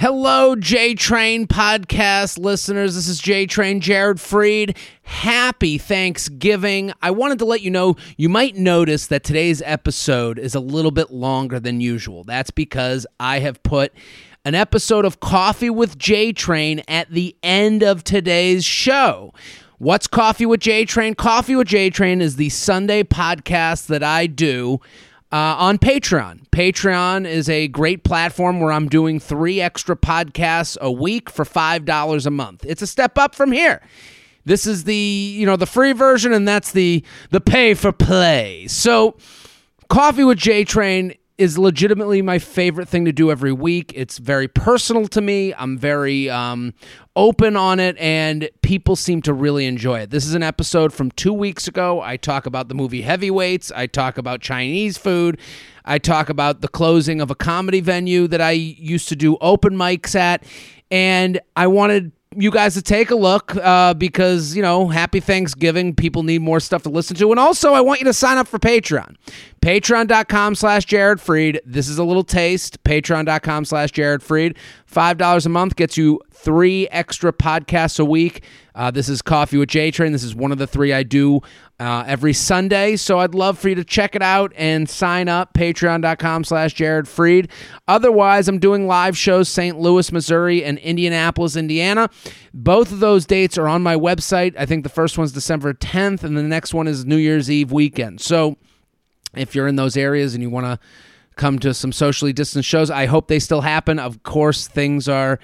Hello, J-Train Podcast listeners. This is J-Train, Jared Freid. Happy Thanksgiving. I wanted to let you know, you might notice that today's episode is a little bit longer than usual. That's because I have put an episode of Coffee with J-Train at the end of today's show. What's Coffee with J-Train? Coffee with J-Train is the Sunday podcast that I do on Patreon. Patreon is a great platform where I'm doing 3 extra podcasts a week for $5 a month. It's a step up from here. This is the, the free version, and that's the pay for play. So Coffee with J-Train is legitimately my favorite thing to do every week. It's very personal to me. I'm very open on it, and people seem to really enjoy it. This is an episode from 2 weeks ago. I talk about the movie Heavyweights. I talk about Chinese food. I talk about the closing of a comedy venue that I used to do open mics at, and I wanted you guys to take a look because, happy Thanksgiving. People need more stuff to listen to. And also, I want you to sign up for Patreon. Patreon.com/Jared Freid. This is a little taste. Patreon.com/Jared Freid. $5 a month gets you 3 extra podcasts a week. This is Coffee with J-Train. This is one of the 3 I do every Sunday. So I'd love for you to check it out and sign up. Patreon.com/Jared Freid. Otherwise, I'm doing live shows St. Louis, Missouri, and Indianapolis, Indiana. Both of those dates are on my website. I think the first one's December 10th, and the next one is New Year's Eve weekend. So if you're in those areas and you want to come to some socially distanced shows, I hope they still happen. Of course, things are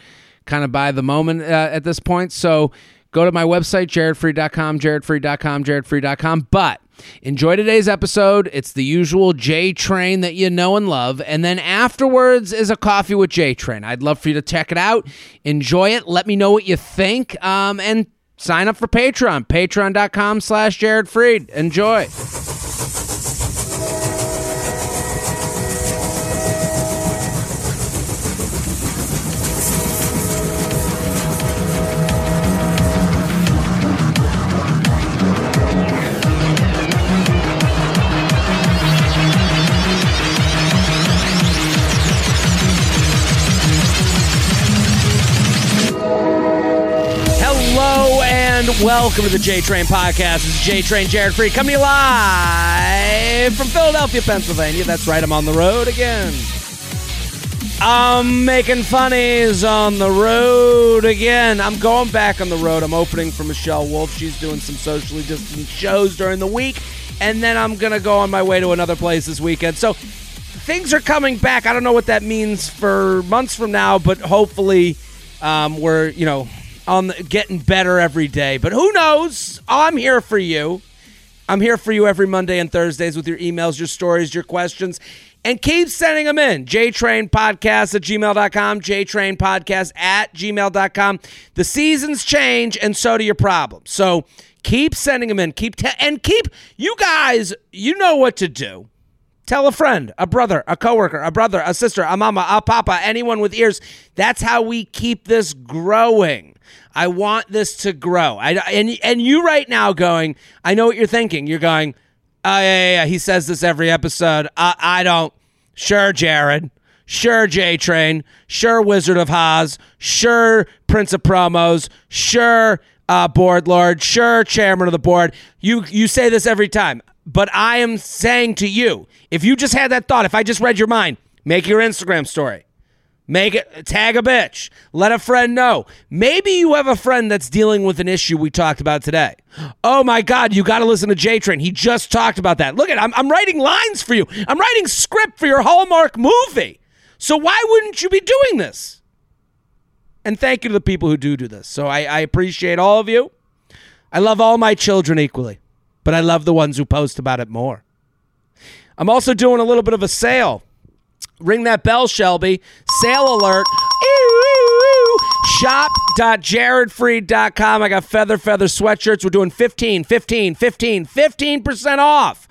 kind of by the moment at this point. So go to my website, jaredfreid.com, jaredfreid.com, jaredfreid.com. But enjoy today's episode. It's the usual J-Train that you know and love. And then afterwards is a Coffee with J-Train. I'd love for you to check it out. Enjoy it. Let me know what you think. And sign up for Patreon, patreon.com/Jared Freid. Enjoy. Welcome to the J-Train Podcast. This is J-Train, Jared Freid, coming to you live from Philadelphia, Pennsylvania. That's right, I'm on the road again. I'm making funnies on the road again. I'm going back on the road. I'm opening for Michelle Wolf. She's doing some socially distant shows during the week, and then I'm going to go on my way to another place this weekend. So things are coming back. I don't know what that means for months from now, but hopefully we're, on getting better every day. But who knows? I'm here for you. I'm here for you every Monday and Thursdays with your emails, your stories, your questions. And keep sending them in. JTrainPodcast@gmail.com. JTrainPodcast@gmail.com. The seasons change, and so do your problems. So keep sending them in. You guys, you know what to do. Tell a friend, a brother, a coworker, a brother, a sister, a mama, a papa, anyone with ears. That's how we keep this growing. I want this to grow. And you right now going, I know what you're thinking. You're going, oh, yeah, he says this every episode. I don't. Sure, Jared. Sure, J-Train. Sure, Wizard of Oz. Sure, Prince of Promos. Sure, Board Lord. Sure, Chairman of the Board. You say this every time. But I am saying to you, if you just had that thought, if I just read your mind, make your Instagram story. Make it, tag a bitch. Let a friend know. Maybe you have a friend that's dealing with an issue we talked about today. Oh my God, you got to listen to J-Train. He just talked about that. Look at, I'm writing lines for you. I'm writing script for your Hallmark movie. So why wouldn't you be doing this? And thank you to the people who do this. So I appreciate all of you. I love all my children equally, but I love the ones who post about it more. I'm also doing a little bit of a sale. Ring that bell, Shelby. Sale alert. Shop.jaredfreid.com. I got feather sweatshirts. We're doing 15% off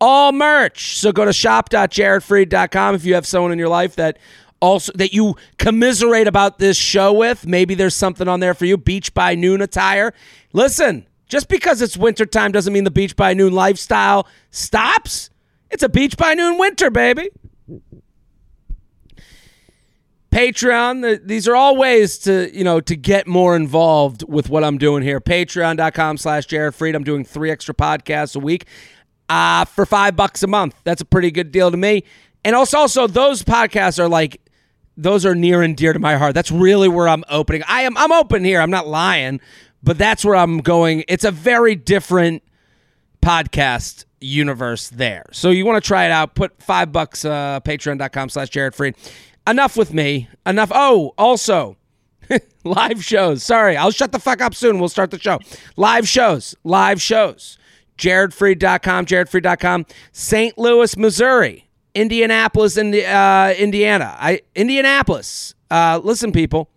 all merch. So go to shop.jaredfreid.com if you have someone in your life that also that you commiserate about this show with. Maybe there's something on there for you. Beach by Noon attire. Listen, just because it's wintertime doesn't mean the Beach by Noon lifestyle stops. It's a Beach by Noon winter, baby. Patreon. These are all ways to, you know, to get more involved with what I'm doing here. Patreon.com/Jared Freid. I'm doing 3 extra podcasts a week for $5 a month. That's a pretty good deal to me. And also those podcasts are like, those are near and dear to my heart. That's really where I'm opening. I'm open here. I'm not lying, but that's where I'm going. It's a very different podcast universe there. So you want to try it out, put $5, patreon.com/Jared Freid. Enough with me. Enough. Oh, also, live shows. Sorry, I'll shut the fuck up soon. We'll start the show. Live shows. JaredFreid.com. St. Louis, Missouri. Indianapolis, Indiana. Indianapolis. Listen, people,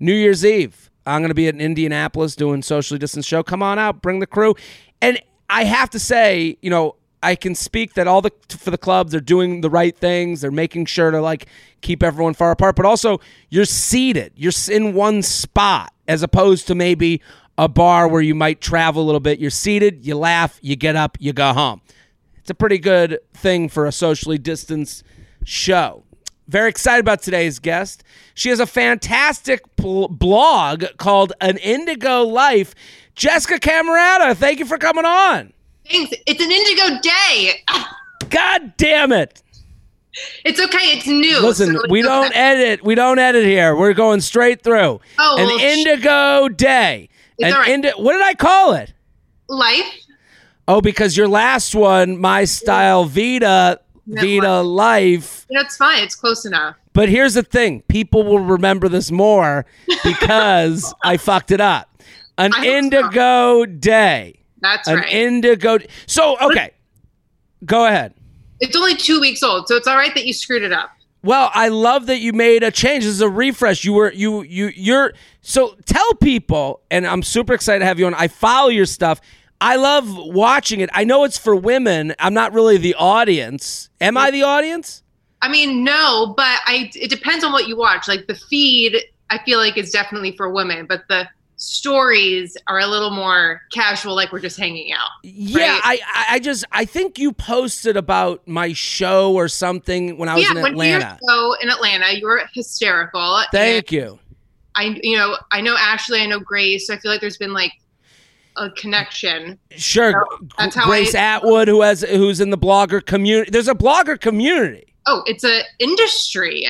New Year's Eve, I'm going to be in Indianapolis doing socially distanced show. Come on out. Bring the crew. And I have to say, you know, I can speak that for the clubs, they're doing the right things. They're making sure to, like, keep everyone far apart. But also, you're seated. You're in one spot as opposed to maybe a bar where you might travel a little bit. You're seated. You laugh. You get up. You go home. It's a pretty good thing for a socially distanced show. Very excited about today's guest. She has a fantastic blog called An Indigo Life. Jessica Camarata, thank you for coming on. Thanks. It's an Indigo Day. God damn it. It's okay. It's new. Listen, so we don't edit. We don't edit here. We're going straight through. Oh, an Indigo Day. It's all right. What did I call it? Life. Oh, because your last one, My Style Vita, Life. That's fine. It's close enough. But here's the thing. People will remember this more because I fucked it up. An Indigo Day. That's right. An Indigo. So, okay. Go ahead. It's only 2 weeks old, so it's all right that you screwed it up. Well, I love that you made a change. This is a refresh. So tell people, and I'm super excited to have you on. I follow your stuff. I love watching it. I know it's for women. I'm not really the audience. Am I the audience? I mean, no, but it depends on what you watch. Like, the feed, I feel like, is definitely for women, but the stories are a little more casual, like we're just hanging out. Right? Yeah, I think you posted about my show or something when I was in Atlanta. Yeah, when you were in Atlanta, you were hysterical. Thank you. I know Ashley, I know Grace, so I feel like there's been, like, a connection. Sure. So that's how Grace Atwood, who's in the blogger community. There's a blogger community. Oh, it's an industry.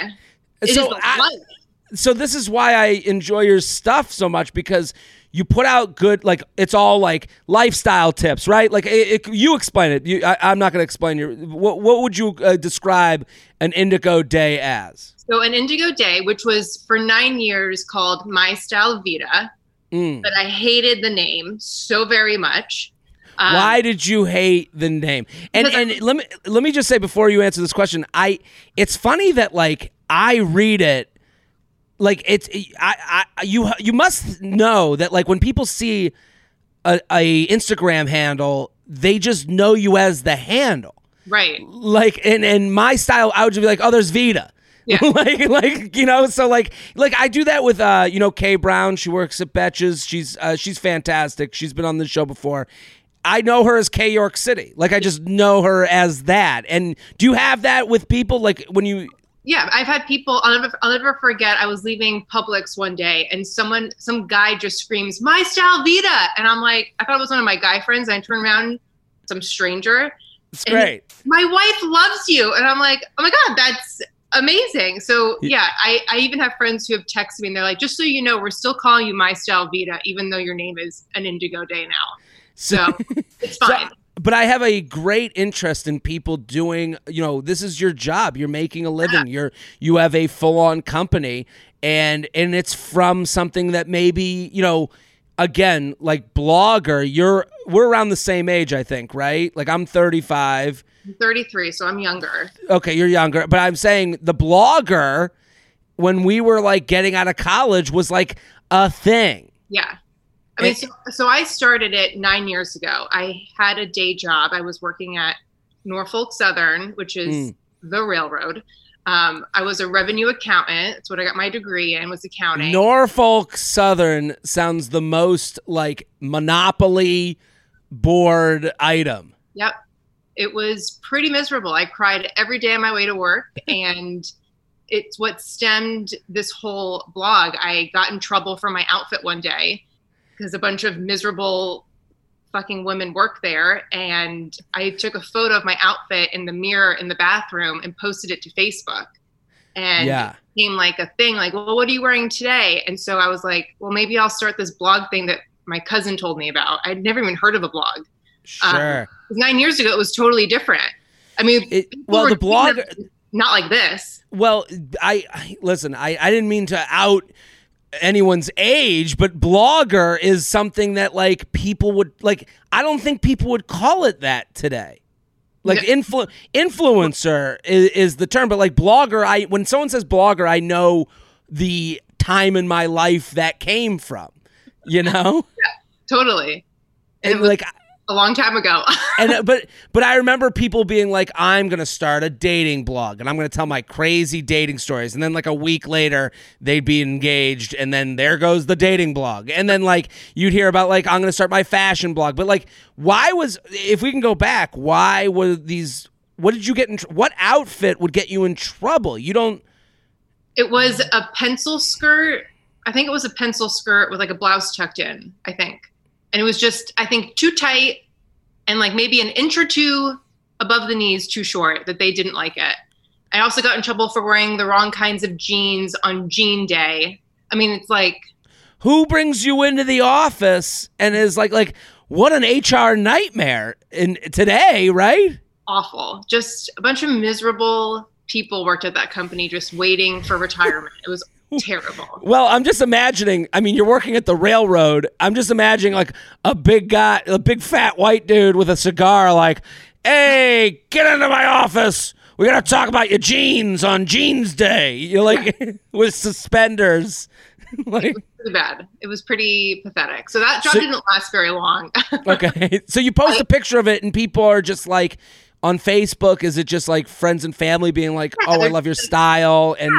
So this is why I enjoy your stuff so much, because you put out good, like, it's all like lifestyle tips, right? Like, you explain it. I'm not going to explain what would you describe an Indigo Day as? So an Indigo Day, which was for 9 years called My Style Vita. But I hated the name so very much. Why did you hate the name? And let me just say before you answer this question, it's funny that, like, I read it like it's you must know that, like, when people see a Instagram handle, they just know you as the handle, right? Like, and My Style, I would just be like, oh, there's Vita. Yeah. like I do that with Kay Brown. She works at Betches. She's fantastic. She's been on the show before. I know her as Kay York City. Like, I just know her as that. And do you have that with people? Like, when you? Yeah, I've had people. I'll never forget. I was leaving Publix one day, and some guy just screams, "My Style Vita!" And I'm like, I thought it was one of my guy friends. I turn around, some stranger. It's great. My wife loves you, and I'm like, oh my god, that's amazing. So yeah, I even have friends who have texted me and they're like, just so you know, we're still calling you My Style Vita, even though your name is an Indigo Day now. So it's fine. But I have a great interest in people doing, you know, this is your job. You're making a living. Yeah. You have a full on company, and it's from something that maybe, you know, again, like blogger, we're around the same age, I think, right? Like, I'm 35. 33, so I'm younger. Okay, you're younger. But I'm saying the blogger, when we were, like, getting out of college, was, like, a thing. Yeah. I mean, so I started it 9 years ago. I had a day job. I was working at Norfolk Southern, which is the railroad. I was a revenue accountant. That's what I got my degree in, was accounting. Norfolk Southern sounds the most, like, monopoly board item. Yep. It was pretty miserable. I cried every day on my way to work, and it's what stemmed this whole blog. I got in trouble for my outfit one day because a bunch of miserable fucking women work there. And I took a photo of my outfit in the mirror in the bathroom and posted it to Facebook. And it became like a thing, like, well, what are you wearing today? And so I was like, well, maybe I'll start this blog thing that my cousin told me about. I'd never even heard of a blog. Sure. 9 years ago, it was totally different. I mean, the blog, not like this. Well, I didn't mean to out anyone's age, but blogger is something that like people would like. I don't think people would call it that today. Like influencer is the term, but like blogger, when someone says blogger, I know the time in my life that came from. You know? Yeah, totally. And it was like a long time ago. And but I remember people being like, I'm going to start a dating blog and I'm going to tell my crazy dating stories. And then like a week later, they'd be engaged. And then there goes the dating blog. And then like you'd hear about like, I'm going to start my fashion blog. But like, if we can go back, why were these, what did you get in, what outfit would get you in trouble? It was a pencil skirt. I think it was a pencil skirt with like a blouse tucked in, I think. And it was just, I think, too tight and like maybe an inch or two above the knees too short, that they didn't like it. I also got in trouble for wearing the wrong kinds of jeans on jean day. I mean, it's like, who brings you into the office and is like what an HR nightmare in today, right? Awful. Just a bunch of miserable people worked at that company just waiting for retirement. It was terrible. Well, I'm just imagining, I mean, you're working at the railroad. I'm just imagining like a big guy, a big fat white dude with a cigar like, hey, get into my office. We're going to talk about your jeans on jeans day. You're like with suspenders. Like, it was pretty bad. It was pretty pathetic. So that job didn't last very long. Okay. So you post a picture of it and people are just like on Facebook. Is it just like friends and family being like, oh, I love your style? And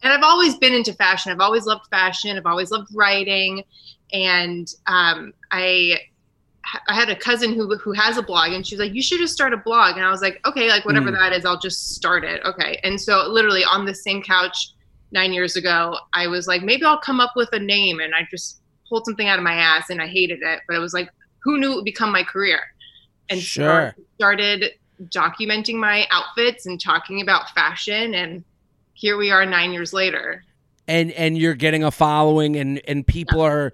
And I've always been into fashion. I've always loved fashion. I've always loved writing. And I had a cousin who has a blog, and she was like, you should just start a blog. And I was like, okay, like whatever that is, I'll just start it. Okay. And so literally on the same couch 9 years ago, I was like, maybe I'll come up with a name. And I just pulled something out of my ass and I hated it. But it was like, who knew it would become my career? And so I started documenting my outfits and talking about fashion, and here we are 9 years later. And you're getting a following, and people are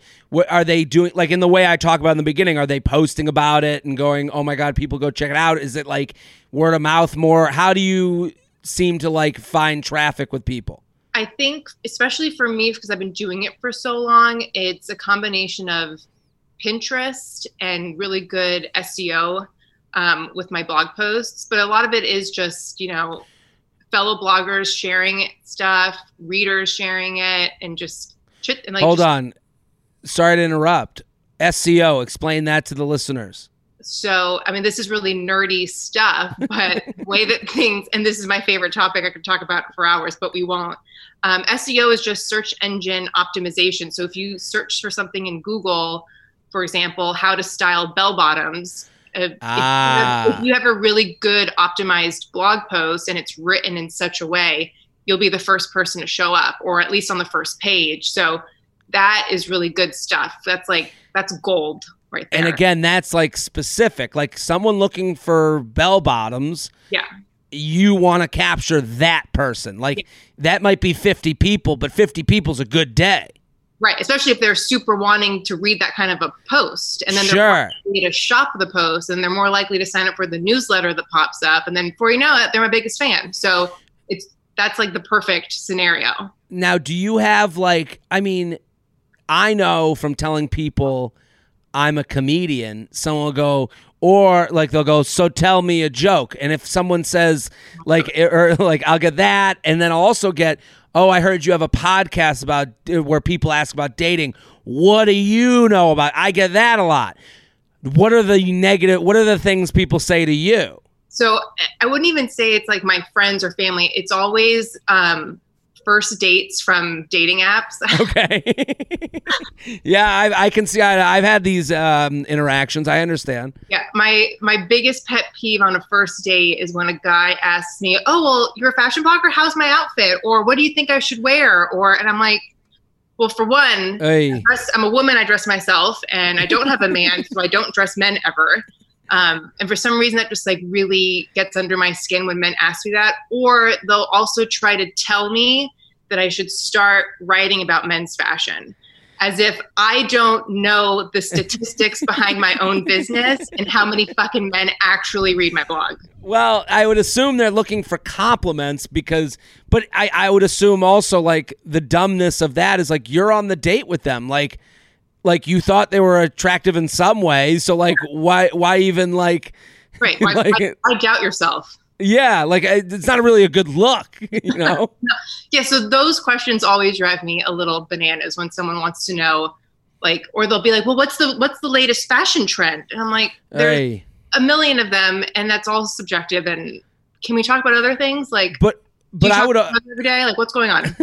they doing, like in the way I talk about in the beginning, are they posting about it and going, oh my God, people go check it out? Is it like word of mouth more? How do you seem to like find traffic with people? I think, especially for me, because I've been doing it for so long, it's a combination of Pinterest and really good SEO with my blog posts. But a lot of it is just, you know, fellow bloggers sharing stuff, readers sharing it, and just shit. And like, hold on. Sorry to interrupt. SEO, explain that to the listeners. So, I mean, this is really nerdy stuff, but the way that things, and this is my favorite topic, I could talk about for hours, but we won't. SEO is just search engine optimization. So if you search for something in Google, for example, how to style bell bottoms, if you have a really good optimized blog post and it's written in such a way, you'll be the first person to show up, or at least on the first page. So that is really good stuff. That's like, that's gold right there. And again, that's like specific, like someone looking for bell bottoms. Yeah. You want to capture that person. Like that might be 50 people, but 50 people's a good day. Right, especially if they're super wanting to read that kind of a post, and then they're likely to shop the post, and they're more likely to sign up for the newsletter that pops up, and then before you know it, they're my biggest fan. So that's like the perfect scenario. Now, do you have like, I mean, I know from telling people I'm a comedian, someone will go, or like they'll go, so tell me a joke, and if someone says like, or like, I'll get that, and then I'll also get, oh, I heard you have a podcast about where people ask about dating. What do you know about? I get that a lot. What are the things people say to you? So I wouldn't even say it's like my friends or family. It's always first dates from dating apps. Okay. Yeah, I can see. I've had these interactions. I understand. Yeah. My biggest pet peeve on a first date is when a guy asks me, oh, well, you're a fashion blogger. How's my outfit? Or what do you think I should wear? And I'm like, well, for one, I'm a woman. I dress myself and I don't have a man, so I don't dress men ever. And for some reason that just like really gets under my skin when men ask me that, or they'll also try to tell me that I should start writing about men's fashion as if I don't know the statistics behind my own business and how many fucking men actually read my blog. Well, I would assume they're looking for compliments but I would assume also like the dumbness of that is like, you're on the date with them. Like you thought they were attractive in some way, so like why even like? Right, why doubt yourself? Yeah, like it's not really a good look, you know. No. Yeah, so those questions always drive me a little bananas when someone wants to know, like, or they'll be like, "Well, what's the latest fashion trend?" And I'm like, "There's a million of them, and that's all subjective." And can we talk about other things, like? But I would every day, like, what's going on?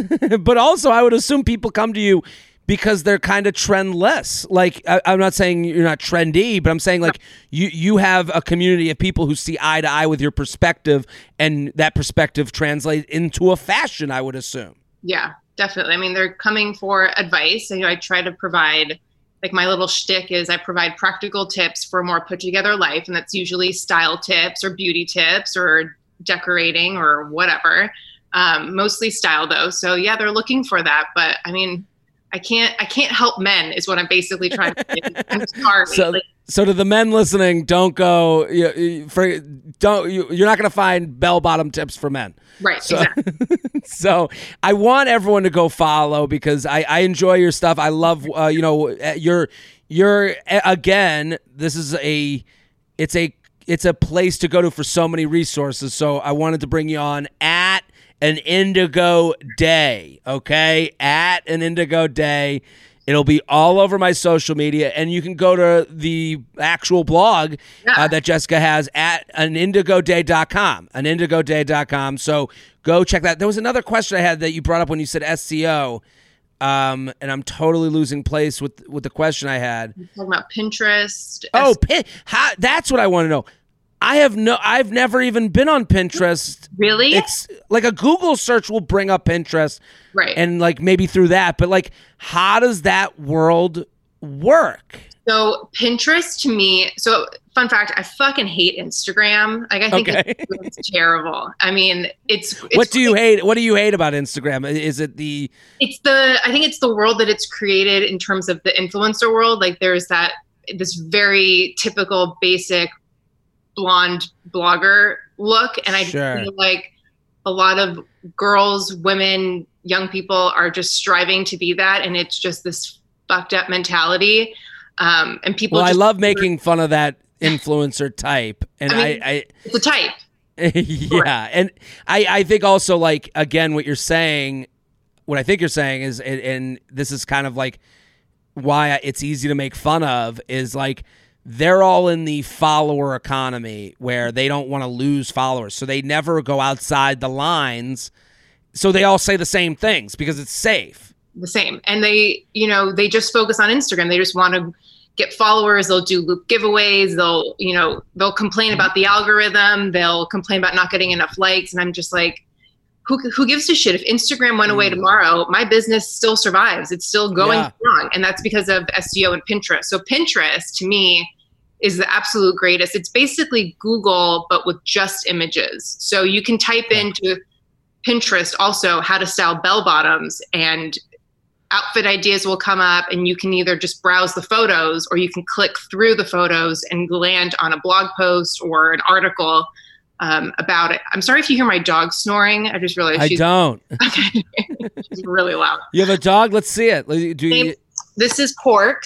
But also, I would assume people come to you because they're kind of trendless. Like, I'm not saying you're not trendy, but I'm saying like you have a community of people who see eye to eye with your perspective, and that perspective translates into a fashion, I would assume. Yeah, definitely. I mean, they're coming for advice. And I try to provide, like, my little shtick is I provide practical tips for a more put together life. And that's usually style tips or beauty tips or decorating or whatever. Mostly style though. So yeah, they're looking for that. But I mean, I can't help men is what I'm basically trying to do. I'm sorry. So to the men listening, don't go. You're not going to find bell-bottom tips for men. Right. So, exactly. So I want everyone to go follow because I enjoy your stuff. I love you're again. This is a place to go to for so many resources. So I wanted to bring you on at An Indigo Day, okay? At An Indigo Day. It'll be all over my social media, and you can go to the actual blog that Jessica has at anindigoday.com, anindigoday.com. So go check that. There was another question I had that you brought up when you said SEO, and I'm totally losing place with the question I had. You're talking about Pinterest. Oh, that's what I want to know. I've never even been on Pinterest. Really? It's like a Google search will bring up Pinterest. Right. And like maybe through that, but like how does that world work? So Pinterest to me, so fun fact, I fucking hate Instagram. Like I think it's terrible. I mean, it's what do you hate? What do you hate about Instagram? Is it I think it's the world that it's created in terms of the influencer world. Like there's this very typical basic blonde blogger look, and I feel like a lot of girls, women, young people are just striving to be that, and it's just this fucked up mentality. And people. Well, I love making fun of that influencer type, and I mean, it's a type. Yeah, and I think also like again what I think you're saying is, and this is kind of like why it's easy to make fun of is like. They're all in the follower economy where they don't want to lose followers. So they never go outside the lines. So they all say the same things because it's safe. The same. And they, they just focus on Instagram. They just want to get followers. They'll do loop giveaways. They'll, they'll complain about the algorithm. They'll complain about not getting enough likes. And I'm just like, who gives a shit? If Instagram went away tomorrow, my business still survives. It's still going strong. And that's because of SEO and Pinterest. So Pinterest to me is the absolute greatest. It's basically Google, but with just images. So you can type into Pinterest also how to style bell bottoms and outfit ideas will come up, and you can either just browse the photos or you can click through the photos and land on a blog post or an article about it. I'm sorry if you hear my dog snoring. I just realized I don't. Okay. She's really loud. You have a dog? Let's see it. This is Pork.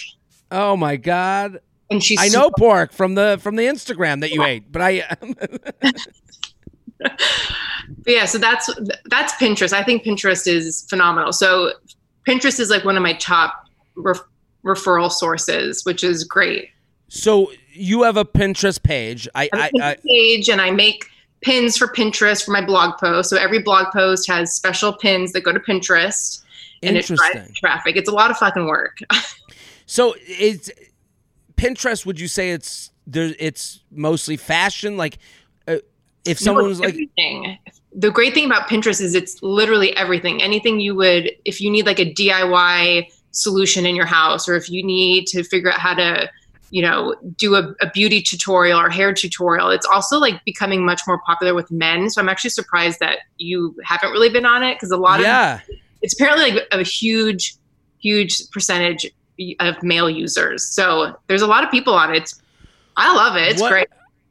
Oh my God. And I know Pork from the Instagram that you ate, but yeah, so that's Pinterest. I think Pinterest is phenomenal. So Pinterest is like one of my top referral sources, which is great. So you have a Pinterest page. I have a Pinterest page, and I make pins for Pinterest for my blog post. So every blog post has special pins that go to Pinterest and it drives traffic. It's a lot of fucking work. So it's Pinterest, would you say it's there? It's mostly fashion. Like if someone's like everything. The great thing about Pinterest is it's literally everything, anything you would, if you need like a DIY solution in your house, or if you need to figure out how to, you know, do a beauty tutorial or hair tutorial. It's also like becoming much more popular with men. So I'm actually surprised that you haven't really been on it. Cause a lot of, it's apparently like a huge, huge percentage of male users. So there's a lot of people on it. I love it. It's great.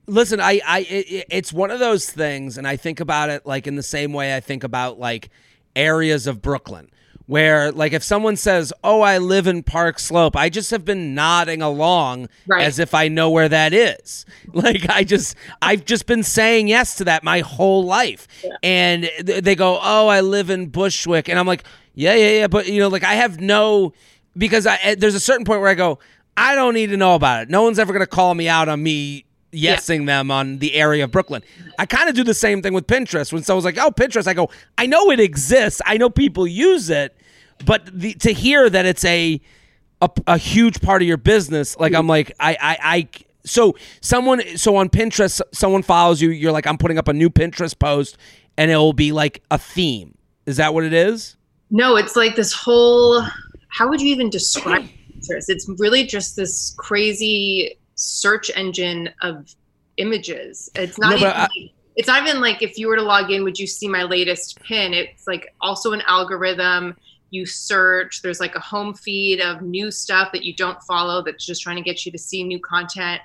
Listen, it's one of those things. And I think about it like in the same way I think about like areas of Brooklyn. Where, like, if someone says, oh, I live in Park Slope, I just have been nodding along as if I know where that is. Like, I've just been saying yes to that my whole life. Yeah. And they go, oh, I live in Bushwick. And I'm like, yeah. But, you know, like, I have no, because there's a certain point where I go, I don't need to know about it. No one's ever going to call me out on me them on the area of Brooklyn. I kind of do the same thing with Pinterest. When someone's like, oh, Pinterest, I go, I know it exists. I know people use it. But to hear that it's a huge part of your business, like I'm like, so on Pinterest, someone follows you. You're like, I'm putting up a new Pinterest post and it will be like a theme. Is that what it is? No, it's like this whole, how would you even describe Pinterest? It's really just this crazy search engine of images. It's not even like if you were to log in, would you see my latest pin? It's like also an algorithm. You search, there's like a home feed of new stuff that you don't follow that's just trying to get you to see new content.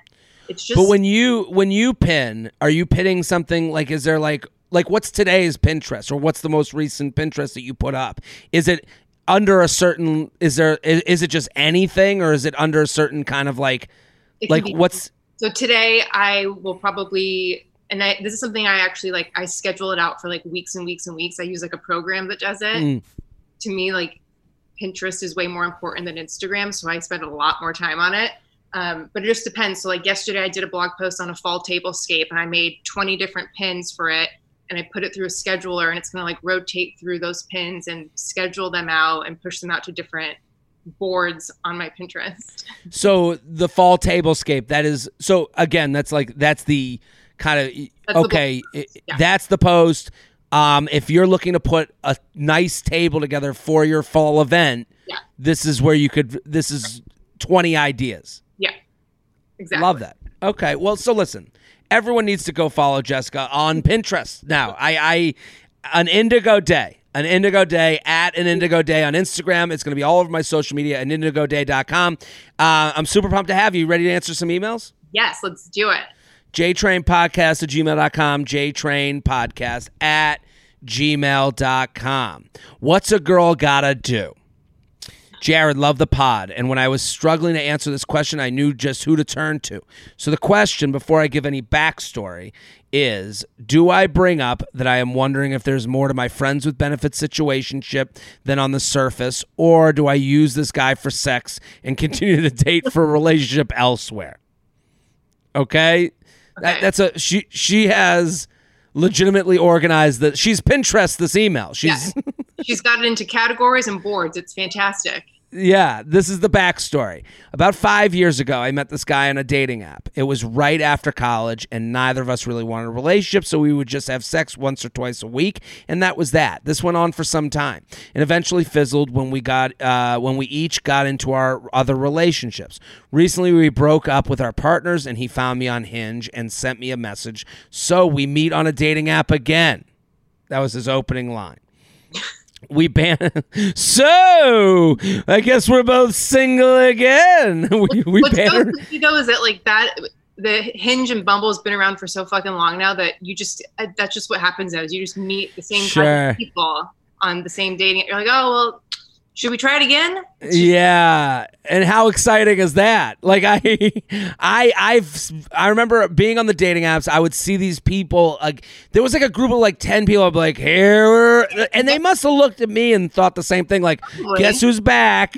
It's just. But when you pin, are you pinning something like, is there like what's today's Pinterest or what's the most recent Pinterest that you put up? Is it under a certain, is it just anything or is it under a certain kind of like what's. So today I will probably, and this is something I actually like, I schedule it out for like weeks and weeks and weeks. I use like a program that does it. Mm. To me, like Pinterest is way more important than Instagram. So I spend a lot more time on it. But it just depends. So like yesterday I did a blog post on a fall tablescape and I made 20 different pins for it. And I put it through a scheduler and it's going to like rotate through those pins and schedule them out and push them out to different boards on my Pinterest. So the fall tablescape, that is, so again, that's the kind of, that's the post. If you're looking to put a nice table together for your fall event, this is where you could, this is 20 ideas. Yeah, exactly. Love that. Okay. Well, so listen, everyone needs to go follow Jessica on Pinterest. Now An Indigo Day at An Indigo Day on Instagram. It's going to be all over my social media, anindigoday.com. I'm super pumped to have you. Ready to answer some emails? Yes, let's do it. JTrainPodcast@gmail.com, JTrainPodcast@gmail.com. What's a girl gotta do? Jared, love the pod. And when I was struggling to answer this question, I knew just who to turn to. So the question, before I give any backstory, is do I bring up that I am wondering if there's more to my friends with benefits situationship than on the surface, or do I use this guy for sex and continue to date for a relationship elsewhere? Okay? That's a she has legitimately organized that. She's Pinterest this email. She's got it into categories and boards. It's fantastic. Yeah, this is the backstory. About 5 years ago, I met this guy on a dating app. It was right after college, and neither of us really wanted a relationship, so we would just have sex once or twice a week, and that was that. This went on for some time, and eventually fizzled when we got when we each got into our other relationships. Recently, we broke up with our partners, and he found me on Hinge and sent me a message, so we meet on a dating app again. That was his opening line. We banned. So I guess we're both single again. We banned. What's so though is that like that the Hinge and Bumble has been around for so fucking long now that you just that's just what happens now is you just meet the same kind of people on the same dating. You're like, oh well, should we try it again? Yeah, and how exciting is that? Like I remember being on the dating apps. I would see these people. Like there was like a group of like 10 people. I'd be like, here, and they must have looked at me and thought the same thing. Like, guess who's back?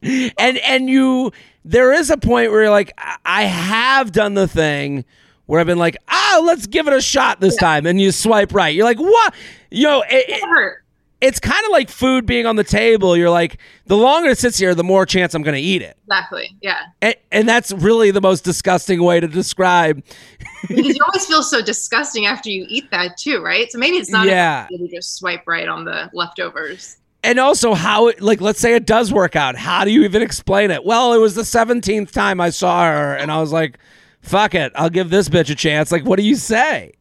and there is a point where you're like, I have done the thing where I've been like, let's give it a shot this time. And you swipe right. You're like, what? Yo, it's kind of like food being on the table. You're like, the longer it sits here, the more chance I'm going to eat it. Exactly. Yeah. And that's really the most disgusting way to describe. Because you always feel so disgusting after you eat that too, right? So maybe it's not able to just swipe right on the leftovers. And also how, let's say it does work out. How do you even explain it? Well, it was the 17th time I saw her and I was like, fuck it. I'll give this bitch a chance. Like, what do you say?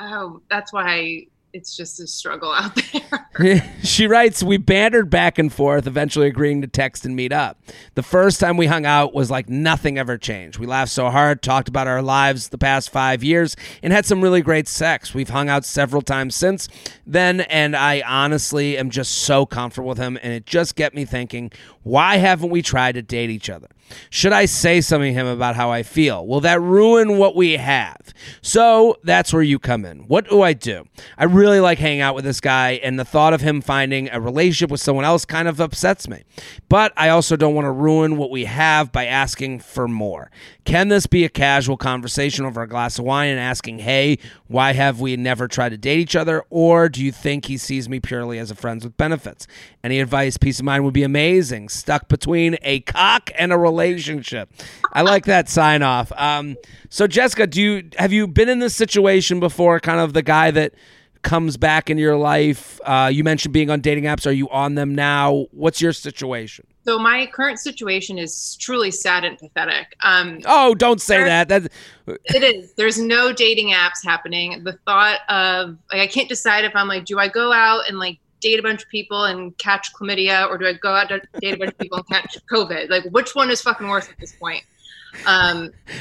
Oh, that's why it's just a struggle out there. She writes, we bantered back and forth, eventually agreeing to text and meet up. The first time we hung out was like nothing ever changed. We laughed so hard, talked about our lives the past 5 years, and had some really great sex. We've hung out several times since then, and I honestly am just so comfortable with him, and it just get me thinking, why haven't we tried to date each other? Should I say something to him about how I feel? Will that ruin what we have? So that's where you come in. What do? I really like hanging out with this guy, and the thought of him finding a relationship with someone else kind of upsets me. But I also don't want to ruin what we have by asking for more. Can this be a casual conversation over a glass of wine and asking, hey, why have we never tried to date each other? Or do you think he sees me purely as a friends with benefits? Any advice, peace of mind would be amazing. Stuck between a cock and a relationship. I like that sign off. So Jessica, have you been in this situation before? Kind of the guy that comes back in your life. You mentioned being on dating apps. Are you on them now? What's your situation? So my current situation is truly sad and pathetic. Don't say that. It is. There's no dating apps happening. The thought of I can't decide if I'm like, do I go out and date a bunch of people and catch chlamydia, or do I go out to date a bunch of people and catch COVID? Like, which one is fucking worse at this point?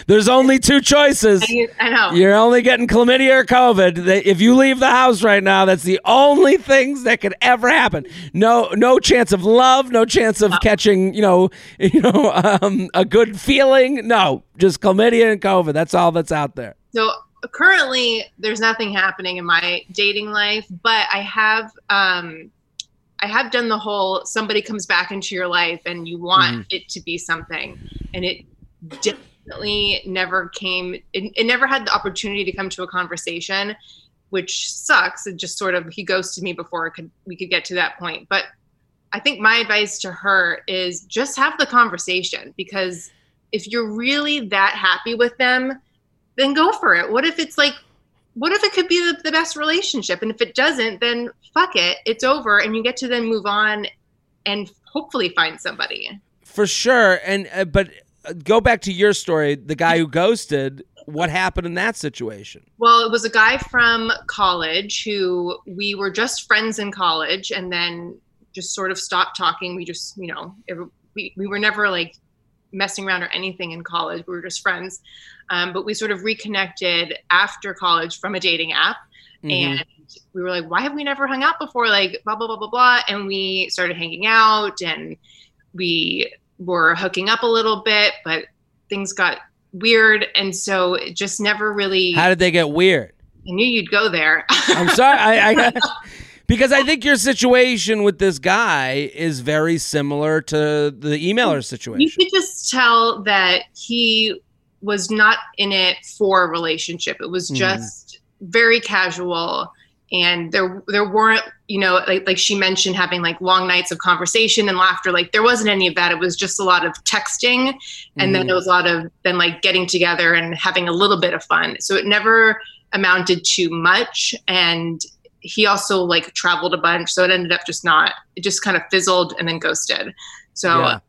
There's only two choices. I know. You're only getting chlamydia or COVID. If you leave the house right now, that's the only things that could ever happen. No chance of love, no chance of catching, a good feeling. No, just chlamydia and COVID. That's all that's out there. So currently, there's nothing happening in my dating life, but I have done the whole somebody comes back into your life and you want it to be something, and it definitely never came. It never had the opportunity to come to a conversation, which sucks. It just sort of he ghosted me before we could get to that point. But I think my advice to her is just have the conversation, because if you're really that happy with them, then go for it. What if it's what if it could be the best relationship? And if it doesn't, then fuck it. It's over. And you get to then move on and hopefully find somebody. For sure. And but go back to your story, the guy who ghosted, what happened in that situation? Well, it was a guy from college who we were just friends in college and then just sort of stopped talking. We just, we were never messing around or anything in college. We were just friends. But we sort of reconnected after college from a dating app. Mm-hmm. And we were like, why have we never hung out before? Blah, blah, blah, blah, blah. And we started hanging out and we were hooking up a little bit, but things got weird. And so it just never really. How did they get weird? I knew you'd go there. I'm sorry. Because I think your situation with this guy is very similar to the emailer situation. You could just tell that he was not in it for a relationship. It was just very casual. And there weren't, she mentioned having long nights of conversation and laughter. There wasn't any of that. It was just a lot of texting. And then there was a lot of getting together and having a little bit of fun. So it never amounted to much. And he also traveled a bunch. So it ended up it just kind of fizzled and then ghosted. So yeah.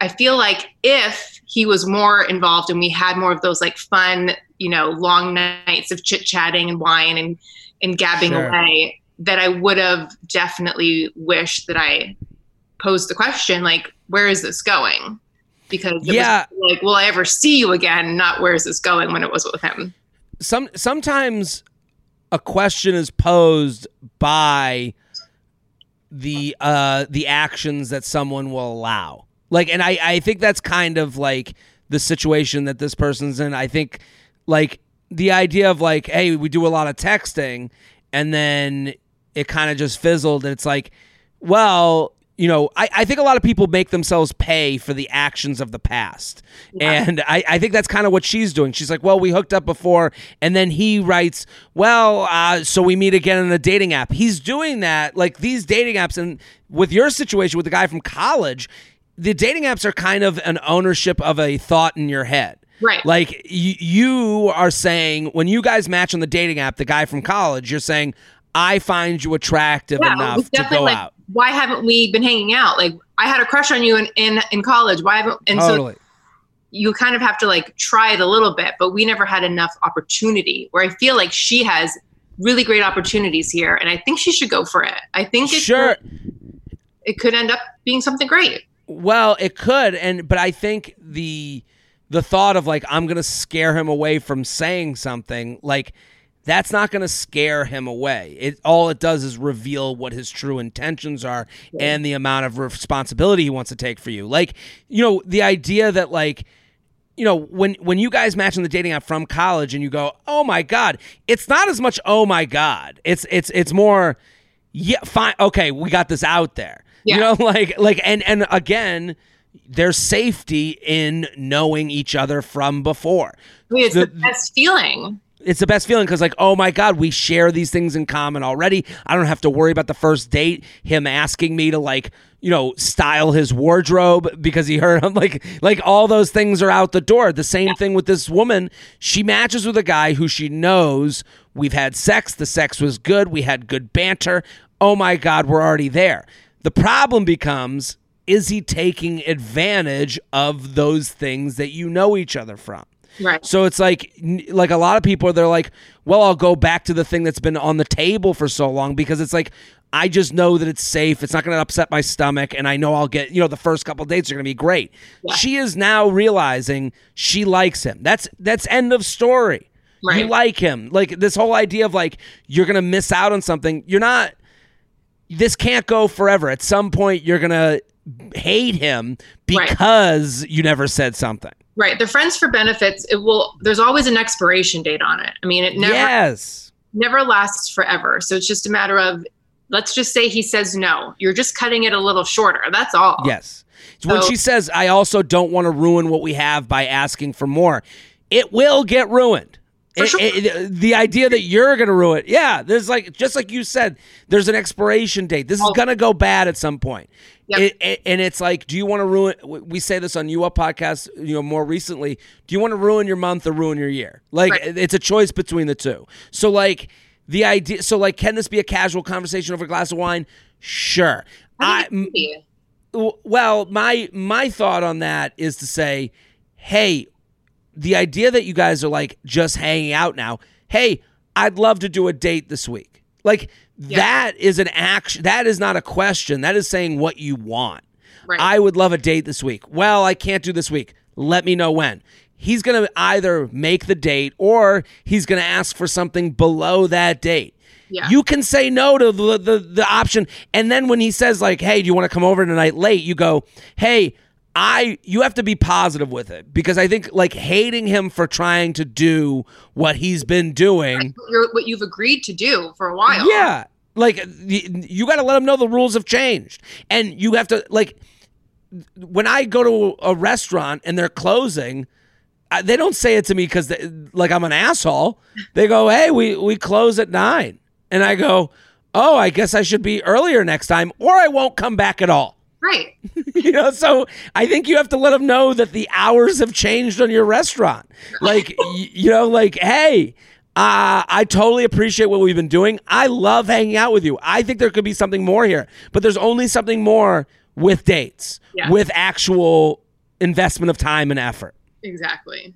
I feel like if he was more involved and we had more of those fun, long nights of chit chatting and wine and gabbing away, that I would have definitely wished that I posed the question, where is this going? Because it was will I ever see you again? Not where is this going when it was with him. Sometimes a question is posed by the actions that someone will allow. And I think that's kind of the situation that this person's in. I think the idea of hey, we do a lot of texting and then it kind of just fizzled. It's well, you know, I think a lot of people make themselves pay for the actions of the past. Yeah. And I think that's kind of what she's doing. She's like, well, we hooked up before. And then he writes, well, so we meet again on a dating app. He's doing that, like these dating apps. And with your situation with the guy from college, the dating apps are kind of an ownership of a thought in your head. Right. Like you are saying, when you guys match on the dating app, the guy from college, you're saying, I find you attractive enough to go out. Why haven't we been hanging out? Like, I had a crush on you in college. Why haven't? And totally. So you kind of have to like try it a little bit, but we never had enough opportunity, where I feel like she has really great opportunities here. And I think she should go for it. I think it could end up being something great. Well, it could. But I think the thought of like, I'm going to scare him away from saying something, like, that's not going to scare him away. All it does is reveal what his true intentions are and the amount of responsibility he wants to take for you. Like, you know, the idea that like, you know, when you guys match on the dating app from college and you go, oh my God, it's not as much, oh my God. It's more, yeah, fine. Okay. We got this out there, yeah. You know, like, and again, there's safety in knowing each other from before. I mean, it's the best feeling. It's the best feeling because, like, oh, my God, we share these things in common already. I don't have to worry about the first date, him asking me to, like, you know, style his wardrobe because he heard him. Like all those things are out the door. The same thing with this woman. She matches with a guy who she knows. We've had sex. The sex was good. We had good banter. Oh, my God, we're already there. The problem becomes, is he taking advantage of those things that you know each other from? Right. So it's like a lot of people, they're like, well, I'll go back to the thing that's been on the table for so long because it's like, I just know that it's safe. It's not going to upset my stomach. And I know I'll get, you know, the first couple of dates are going to be great. Yeah. She is now realizing she likes him. That's end of story. Right. You like him. Like this whole idea of like, you're going to miss out on something. You're not, this can't go forever. At some point you're going to hate him because you never said something. Right. The friends for benefits, there's always an expiration date on it. I mean, it never lasts forever. So it's just a matter of, let's just say he says no. You're just cutting it a little shorter. That's all. Yes. So when she says, I also don't want to ruin what we have by asking for more, it will get ruined. Sure. The idea that you're going to ruin it. Yeah. There's like, just like you said, there's an expiration date. This is going to go bad at some point. Yep. And it's like, do you want to ruin, we say this on You Up podcast, you know, more recently, do you want to ruin your month or ruin your year? Like It's a choice between the two. So like the idea, can this be a casual conversation over a glass of wine? Sure. My thought on that is to say, hey, the idea that you guys are like just hanging out now. Hey, I'd love to do a date this week. Like that is an action. That is not a question. That is saying what you want. Right. I would love a date this week. Well, I can't do this week. Let me know when. He's going to either make the date or he's going to ask for something below that date. Yeah. You can say no to the option. And then when he says like, hey, do you want to come over tonight late? You go, hey, you have to be positive with it because I think like hating him for trying to do what he's been doing. Right, what you've agreed to do for a while. Yeah. Like you got to let him know the rules have changed and you have to like, when I go to a restaurant and they're closing, they don't say it to me because like I'm an asshole. They go, hey, we close at 9:00. And I go, oh, I guess I should be earlier next time or I won't come back at all. Right. You know, so I think you have to let them know that the hours have changed on your restaurant. Like, you know, like, hey, I totally appreciate what we've been doing. I love hanging out with you. I think there could be something more here, but there's only something more with dates, with actual investment of time and effort. Exactly.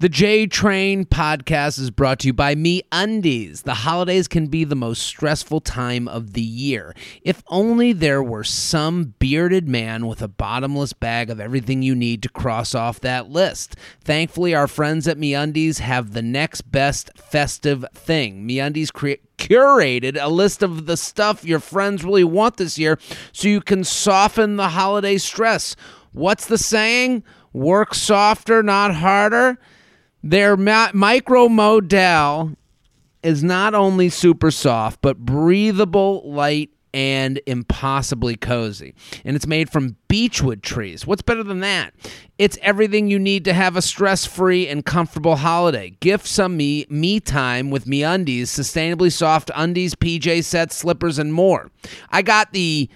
The J-Train podcast is brought to you by MeUndies. The holidays can be the most stressful time of the year. If only there were some bearded man with a bottomless bag of everything you need to cross off that list. Thankfully, our friends at MeUndies have the next best festive thing. MeUndies curated a list of the stuff your friends really want this year so you can soften the holiday stress. What's the saying? Work softer, not harder. Their micro modal is not only super soft, but breathable, light, and impossibly cozy. And it's made from beechwood trees. What's better than that? It's everything you need to have a stress-free and comfortable holiday. Gift some me time with MeUndies, sustainably soft undies, PJ sets, slippers, and more. I have the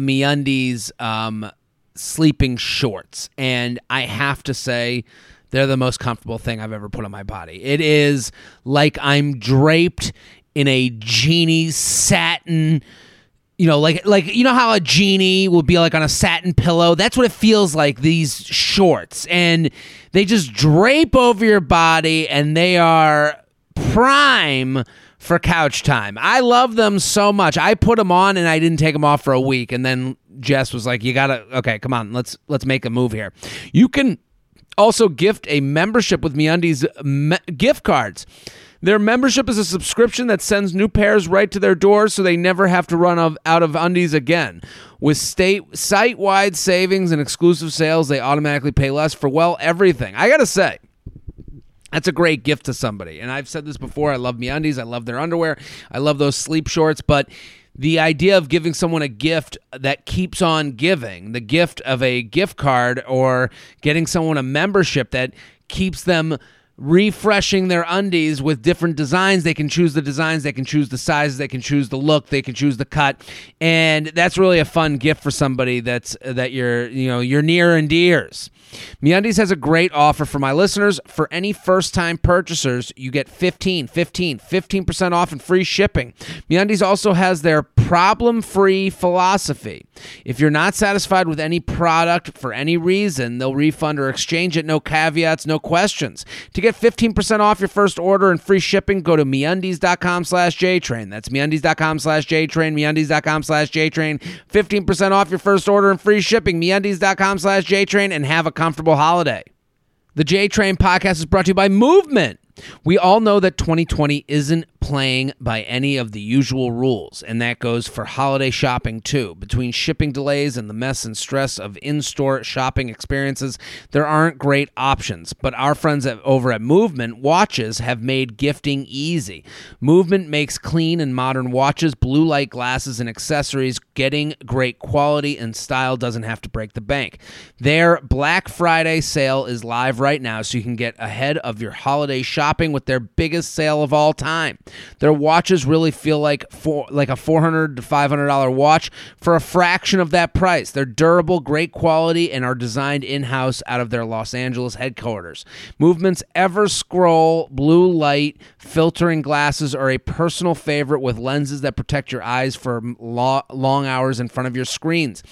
MeUndies sleeping shorts, and I have to say they're the most comfortable thing I've ever put on my body. It is like I'm draped in a genie satin, you know how a genie will be like on a satin pillow? That's what it feels like, these shorts. And they just drape over your body, and they are prime for couch time. I love them so much. I put them on and I didn't take them off for a week. And then Jess was like, okay, come on, let's make a move here. You can also gift a membership with MeUndies gift cards. Their membership is a subscription that sends new pairs right to their doors, so they never have to run out of undies again. With site-wide savings and exclusive sales, they automatically pay less for, well, everything. I gotta say, that's a great gift to somebody. And I've said this before, I love MeUndies, I love their underwear, I love those sleep shorts, but the idea of giving someone a gift that keeps on giving, the gift of a gift card or getting someone a membership that keeps them refreshing their undies with different designs. They can choose the designs, they can choose the sizes, they can choose the look, they can choose the cut, and that's really a fun gift for somebody that you're near and dears. MeUndies has a great offer for my listeners. For any first-time purchasers, you get 15% off and free shipping. MeUndies also has their problem-free philosophy. If you're not satisfied with any product for any reason, they'll refund or exchange it. No caveats, no questions. To get 15% off your first order and free shipping, go to MeUndies.com/JTrain. That's MeUndies.com/JTrain, MeUndies.com/JTrain. 15% off your first order and free shipping, MeUndies.com/JTrain, and have a comfortable holiday. The J-Train Podcast is brought to you by Movement. We all know that 2020 isn't playing by any of the usual rules, and that goes for holiday shopping too. Between shipping delays and the mess and stress of in-store shopping experiences, there aren't great options. But our friends over at Movement Watches have made gifting easy. Movement makes clean and modern watches, blue light glasses, and accessories. Getting great quality and style doesn't have to break the bank. Their Black Friday sale is live right now, so you can get ahead of your holiday shopping with their biggest sale of all time. Their watches really feel like a $400 to $500 watch for a fraction of that price. They're durable, great quality, and are designed in-house out of their Los Angeles headquarters. Movement's Ever-Scroll blue light filtering glasses are a personal favorite with lenses that protect your eyes for long hours in front of your screens.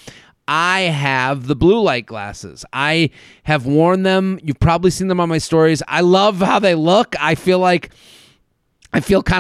I have the blue light glasses. I have worn them. You've probably seen them on my stories. I love how they look. I feel kind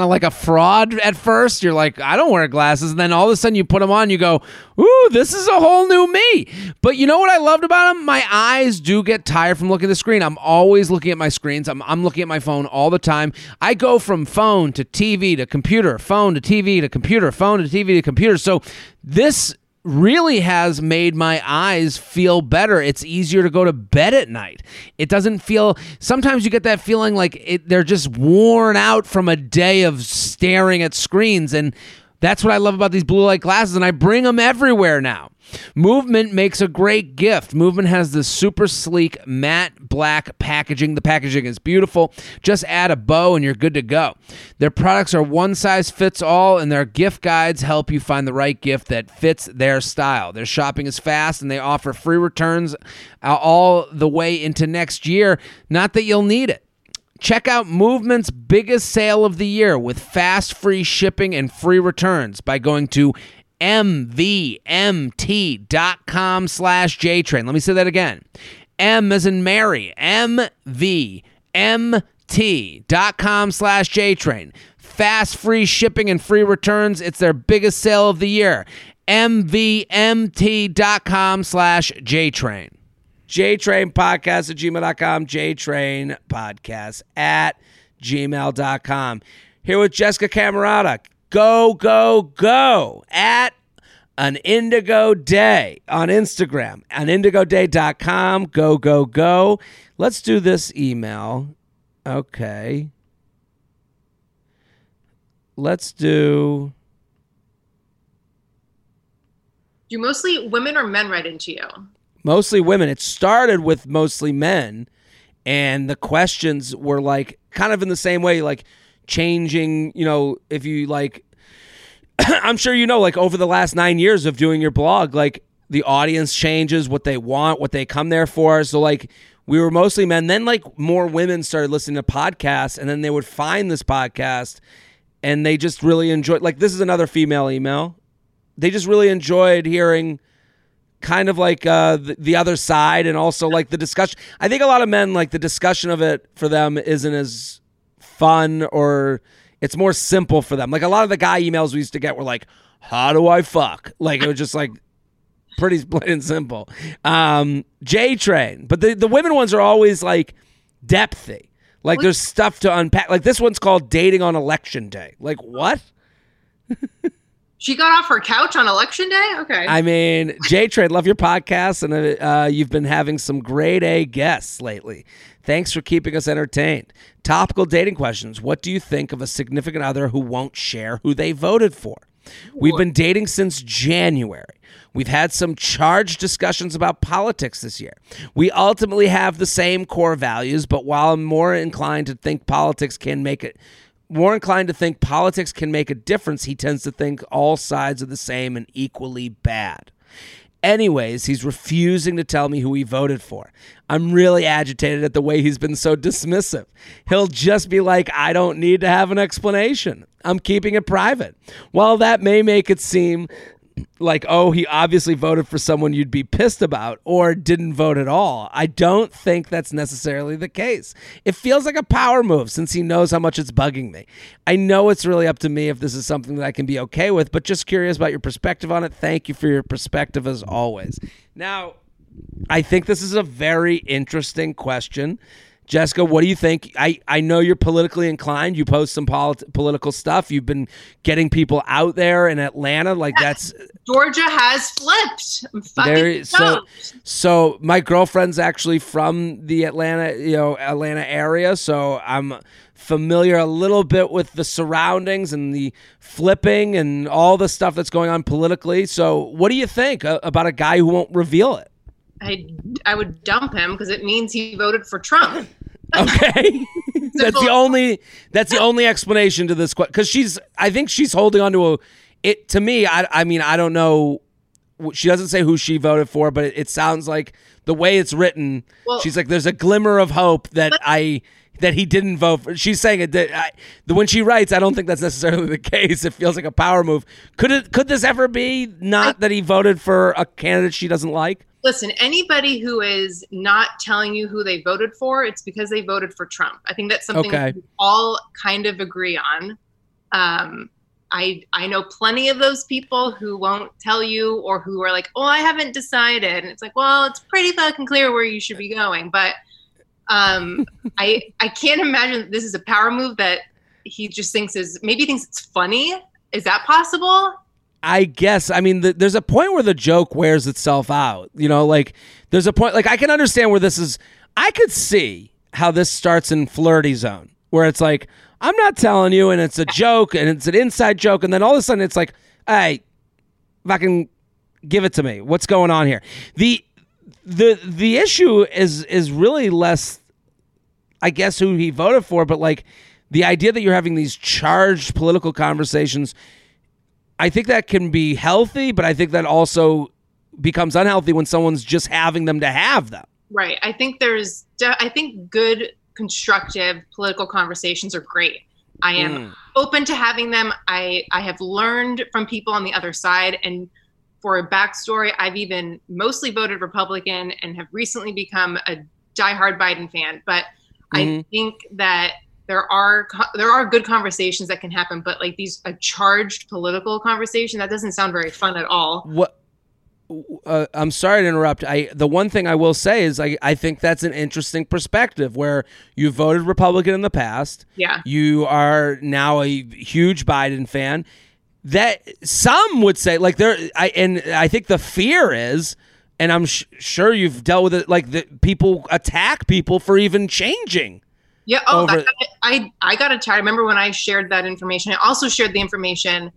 of like a fraud at first. You're like, I don't wear glasses. And then all of a sudden you put them on, you go, ooh, this is a whole new me. But you know what I loved about them? My eyes do get tired from looking at the screen. I'm always looking at my screens. I'm looking at my phone all the time. I go from phone to TV to computer, phone to TV to computer, phone to TV to computer. So this really has made my eyes feel better. It's easier to go to bed at night. It doesn't feel, sometimes you get that feeling like they're just worn out from a day of staring at screens, and that's what I love about these blue light glasses, and I bring them everywhere now. Movement makes a great gift. Movement has this super sleek matte black packaging. The packaging is beautiful. Just add a bow and you're good to go. Their products are one size fits all, and their gift guides help you find the right gift that fits their style. Their shopping is fast, and they offer free returns all the way into next year. Not that you'll need it. Check out Movement's biggest sale of the year with fast, free shipping and free returns by going to MVMT.com/JTrain. Let me say that again. M as in Mary. MVMT.com/JTrain. Fast, free shipping and free returns. It's their biggest sale of the year. MVMT.com/JTrain. JTrainPodcast@gmail.com. JTrainPodcast@gmail.com. Here with Jessica Camarata. Go, go, go at An Indigo Day on Instagram, anindigoday.com. Go, go, go. Let's do this email. Okay. Let's do Do mostly women or men write into you? Mostly women. It started with mostly men, and the questions were like kind of in the same way, like changing, you know, if you like, I'm sure, you know, like over the last 9 years of doing your blog, like the audience changes, what they want, what they come there for. So like we were mostly men. Then like more women started listening to podcasts, and then they would find this podcast and they just really enjoyed, like, this is another female email. They just really enjoyed hearing kind of like the other side, and also like the discussion. I think a lot of men, like the discussion of it for them isn't as fun, or it's more simple for them. Like a lot of the guy emails we used to get were like, how do I fuck? Like it was just like pretty plain and simple. J-Train. But the women ones are always like depthy. Like there's stuff to unpack. Like this one's called Dating on Election Day. Like what? She got off her couch on election day? Okay. I mean, J-Train, love your podcast, and you've been having some grade A guests lately. Thanks for keeping us entertained. Topical dating questions. What do you think of a significant other who won't share who they voted for? We've been dating since January. We've had some charged discussions about politics this year. We ultimately have the same core values, but while I'm more inclined to think politics can make a difference, he tends to think all sides are the same and equally bad. Anyways, he's refusing to tell me who he voted for. I'm really agitated at the way he's been so dismissive. He'll just be like, I don't need to have an explanation. I'm keeping it private. While that may make it seem like, oh, he obviously voted for someone you'd be pissed about, or didn't vote at all, I don't think that's necessarily the case. It feels like a power move since he knows how much it's bugging me. I know it's really up to me if this is something that I can be okay with, but just curious about your perspective on it. Thank you for your perspective as always. Now, I think this is a very interesting question. Jessica, what do you think? I know you're politically inclined. You post some political stuff. You've been getting people out there in Atlanta. Like yes, that's Georgia has flipped. I'm fucking so my girlfriend's actually from the Atlanta area, so I'm familiar a little bit with the surroundings and the flipping and all the stuff that's going on politically. So, what do you think about a guy who won't reveal it? I would dump him because it means he voted for Trump. Okay. That's the only explanation to this question. Because I think she's holding on to it. To me, I mean, I don't know. She doesn't say who she voted for, but it sounds like the way it's written, she's like, there's a glimmer of hope that he didn't vote for. She's saying it. When she writes, I don't think that's necessarily the case. It feels like a power move. Could this ever be that he voted for a candidate she doesn't like? Listen, anybody who is not telling you who they voted for, it's because they voted for Trump. I think that's something we all kind of agree on. I know plenty of those people who won't tell you, or who are like, oh, I haven't decided. And it's like, well, it's pretty fucking clear where you should be going. But I can't imagine that this is a power move that he just thinks it's funny. Is that possible? I guess, I mean, there's a point where the joke wears itself out. You know, like, there's a point, like, I can understand where this is. I could see how this starts in flirty zone, where it's like, I'm not telling you, and it's a joke, and it's an inside joke, and then all of a sudden it's like, hey, fucking give it to me. What's going on here? The issue is really less, I guess, who he voted for, but, like, the idea that you're having these charged political conversations, I think that can be healthy, but I think that also becomes unhealthy when someone's just having them to have them. Right. I think I think good constructive political conversations are great. I am open to having them. I have learned from people on the other side, and for a backstory, I've even mostly voted Republican and have recently become a diehard Biden fan. But I think that there are good conversations that can happen, but like a charged political conversation, that doesn't sound very fun at all. I'm sorry to interrupt. The one thing I will say is I think that's an interesting perspective, where you voted Republican in the past. Yeah. You are now a huge Biden fan. That some would say, like, I think the fear is, and I'm sure you've dealt with it, like, people attack people for even changing. Yeah. Oh, I got attacked. I remember when I shared that information. I also shared the information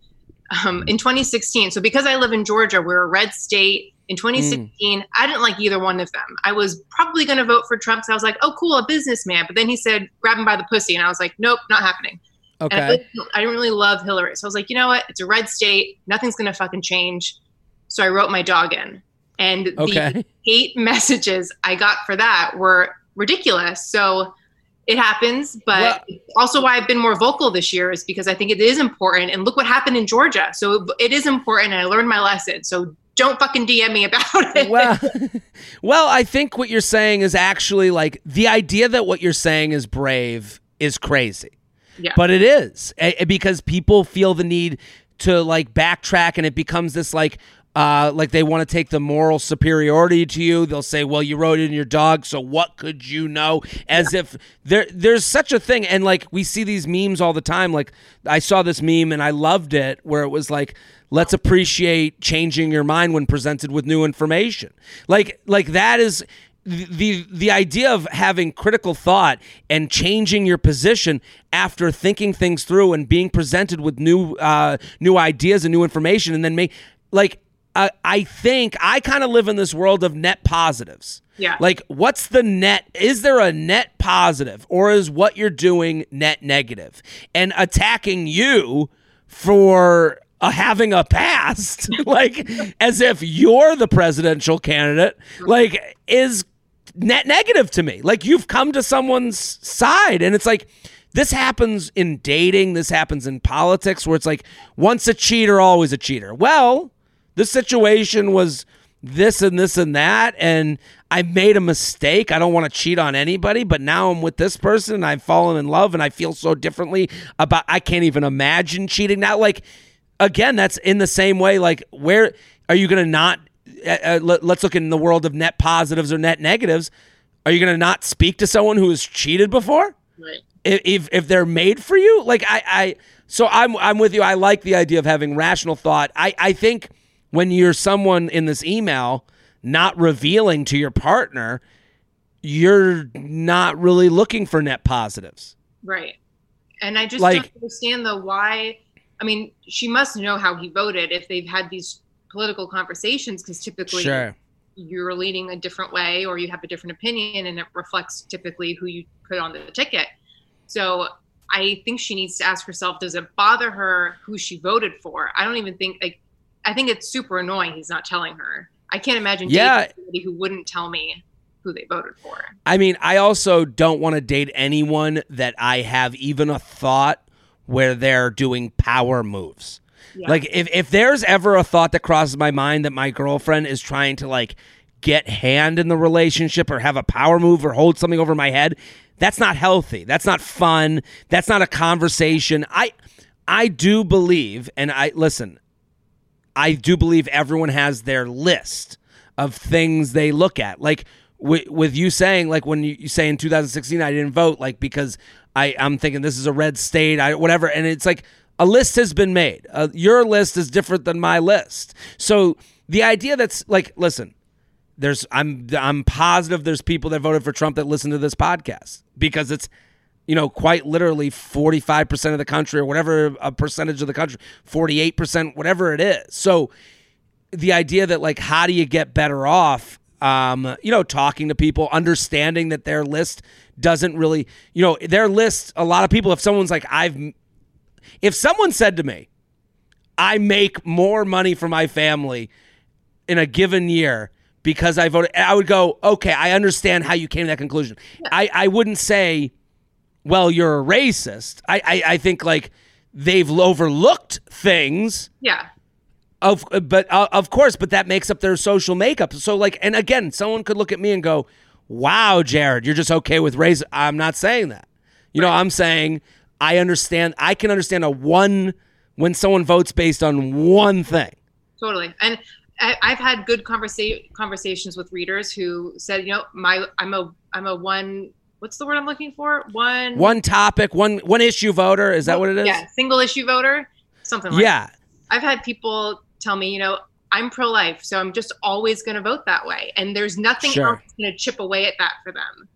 in 2016. So because I live in Georgia, we're a red state. In 2016, I didn't like either one of them. I was probably going to vote for Trump because I was like, oh, cool, a businessman. But then he said, grab him by the pussy. And I was like, nope, not happening. Okay. And I didn't really love Hillary. So I was like, you know what? It's a red state. Nothing's going to fucking change. So I wrote my dog in. And the hate messages I got for that were ridiculous. So it happens. But also why I've been more vocal this year is because I think it is important. And look what happened in Georgia. So it is important. And I learned my lesson. So don't fucking DM me about it. Well, I think what you're saying is actually like the idea that what you're saying is brave is crazy. Yeah. But it is because people feel the need to like backtrack, and it becomes this like they want to take the moral superiority to you. They'll say, well, you wrote it in your dog, so what could you know? As if there's such a thing. And like we see these memes all the time. Like I saw this meme and I loved it where it was like, let's appreciate changing your mind when presented with new information. Like that is the idea of having critical thought and changing your position after thinking things through and being presented with new ideas and new information, and then I think I kind of live in this world of net positives. Yeah. Like, what's the net? Is there a net positive, or is what you're doing net negative? And attacking you for having a past, like as if you're the presidential candidate, like is net negative to me. Like you've come to someone's side, and it's like this happens in dating. This happens in politics, where it's like once a cheater, always a cheater. Well, the situation was this and this and that, and I made a mistake. I don't want to cheat on anybody, but now I'm with this person and I've fallen in love and I feel so differently about, I can't even imagine cheating now. Like, again, that's in the same way. Like, where are you going to not, let's look in the world of net positives or net negatives. Are you going to not speak to someone who has cheated before? Right. If they're made for you? Like, so I'm with you. I like the idea of having rational thought. I think when you're someone in this email not revealing to your partner, you're not really looking for net positives. Right. And I just don't understand why. I mean, she must know how he voted if they've had these political conversations, because typically you're leaning a different way or you have a different opinion, and it reflects typically who you put on the ticket. So I think she needs to ask herself, does it bother her who she voted for? I don't even think I think it's super annoying he's not telling her. I can't imagine dating somebody who wouldn't tell me who they voted for. I mean, I also don't want to date anyone that I have even a thought where they're doing power moves. Yeah. Like, if there's ever a thought that crosses my mind that my girlfriend is trying to, like, get hand in the relationship or have a power move or hold something over my head, that's not healthy. That's not fun. That's not a conversation. I do believe, and I do believe everyone has their list of things they look at. Like with you saying, like when you say in 2016, I didn't vote, like because I'm thinking this is a red state, whatever. And it's like a list has been made. Your list is different than my list. So the idea that's like, listen, I'm positive there's people that voted for Trump that listen to this podcast because it's, you know, quite literally 45% of the country or whatever a percentage of the country, 48%, whatever it is. So the idea that like, how do you get better off, you know, talking to people, understanding that their list doesn't really, you know, their list, a lot of people, if someone said to me, I make more money for my family in a given year because I voted, I would go, okay, I understand how you came to that conclusion. I wouldn't say, well, you're a racist. I think like they've overlooked things. Yeah. But that makes up their social makeup. So like, and again, someone could look at me and go, "Wow, Jared, you're just okay with race." I'm not saying that. You know, I'm saying I understand. I can understand when someone votes based on one thing. Totally. And I've had good conversations with readers who said, you know, I'm a one. What's the word I'm looking for? One topic, one issue voter. Is that what it is? Yeah, single issue voter, something like that. Yeah. I've had people tell me, you know, I'm pro-life, so I'm just always going to vote that way. And there's nothing else that's going to chip away at that for them.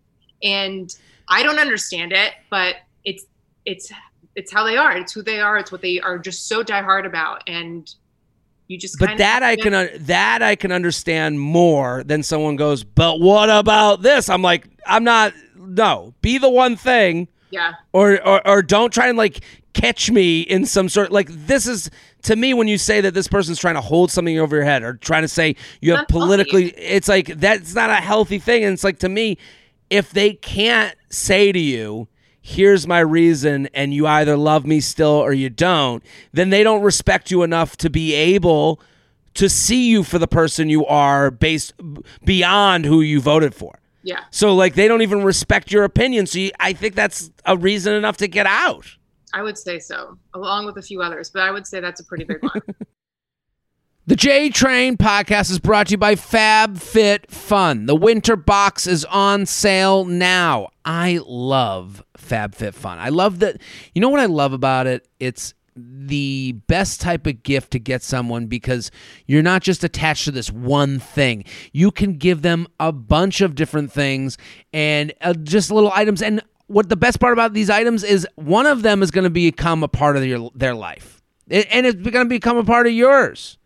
And I don't understand it, but it's it's how they are. It's who they are. It's what they are just so diehard about. And you just kind of... But that I can understand more than someone goes, but what about this? I'm like, I'm not... No. Be the one thing. Yeah. Or don't try and like catch me in some sort... Like this is... To me, when you say that this person's trying to hold something over your head or trying to say you have politically... It's like, that's not a healthy thing. And it's like, to me, if they can't say to you, here's my reason, and you either love me still or you don't, then they don't respect you enough to be able to see you for the person you are based beyond who you voted for. Yeah. So like they don't even respect your opinion. So I think that's a reason enough to get out. I would say so, along with a few others, but I would say that's a pretty big one. The J-Train Podcast is brought to you by FabFitFun. The winter box is on sale now. I love FabFitFun. I love that. You know what I love about it? It's the best type of gift to get someone because you're not just attached to this one thing. You can give them a bunch of different things and just little items. And what the best part about these items is one of them is going to become a part of their life. And it's going to become a part of yours.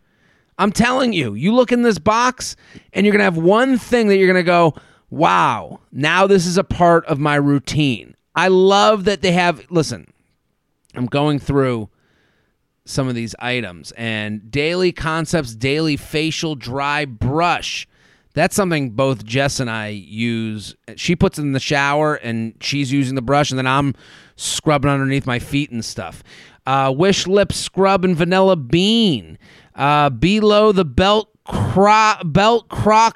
I'm telling you, you look in this box and you're going to have one thing that you're going to go, wow, now this is a part of my routine. I love that they have, listen, I'm going through some of these items and Daily Concepts, Daily Facial Dry Brush. That's something both Jess and I use. She puts it in the shower and she's using the brush and then I'm scrubbing underneath my feet and stuff. Wish Lip Scrub and Vanilla Bean. Below the belt croc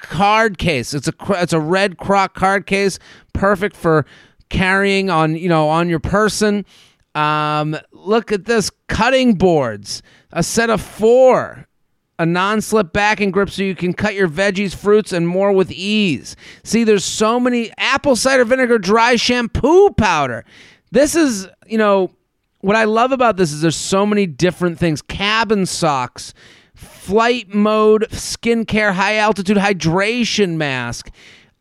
card case. It's a red croc card case, perfect for carrying on, you know, on your person. Look at this, cutting boards, a set of 4, a non-slip back and grip so you can cut your veggies, fruits, and more with ease. See, there's so many. Apple cider vinegar dry shampoo powder. This is, you know. What I love about this is there's so many different things. Cabin socks, flight mode, skincare, high altitude hydration mask,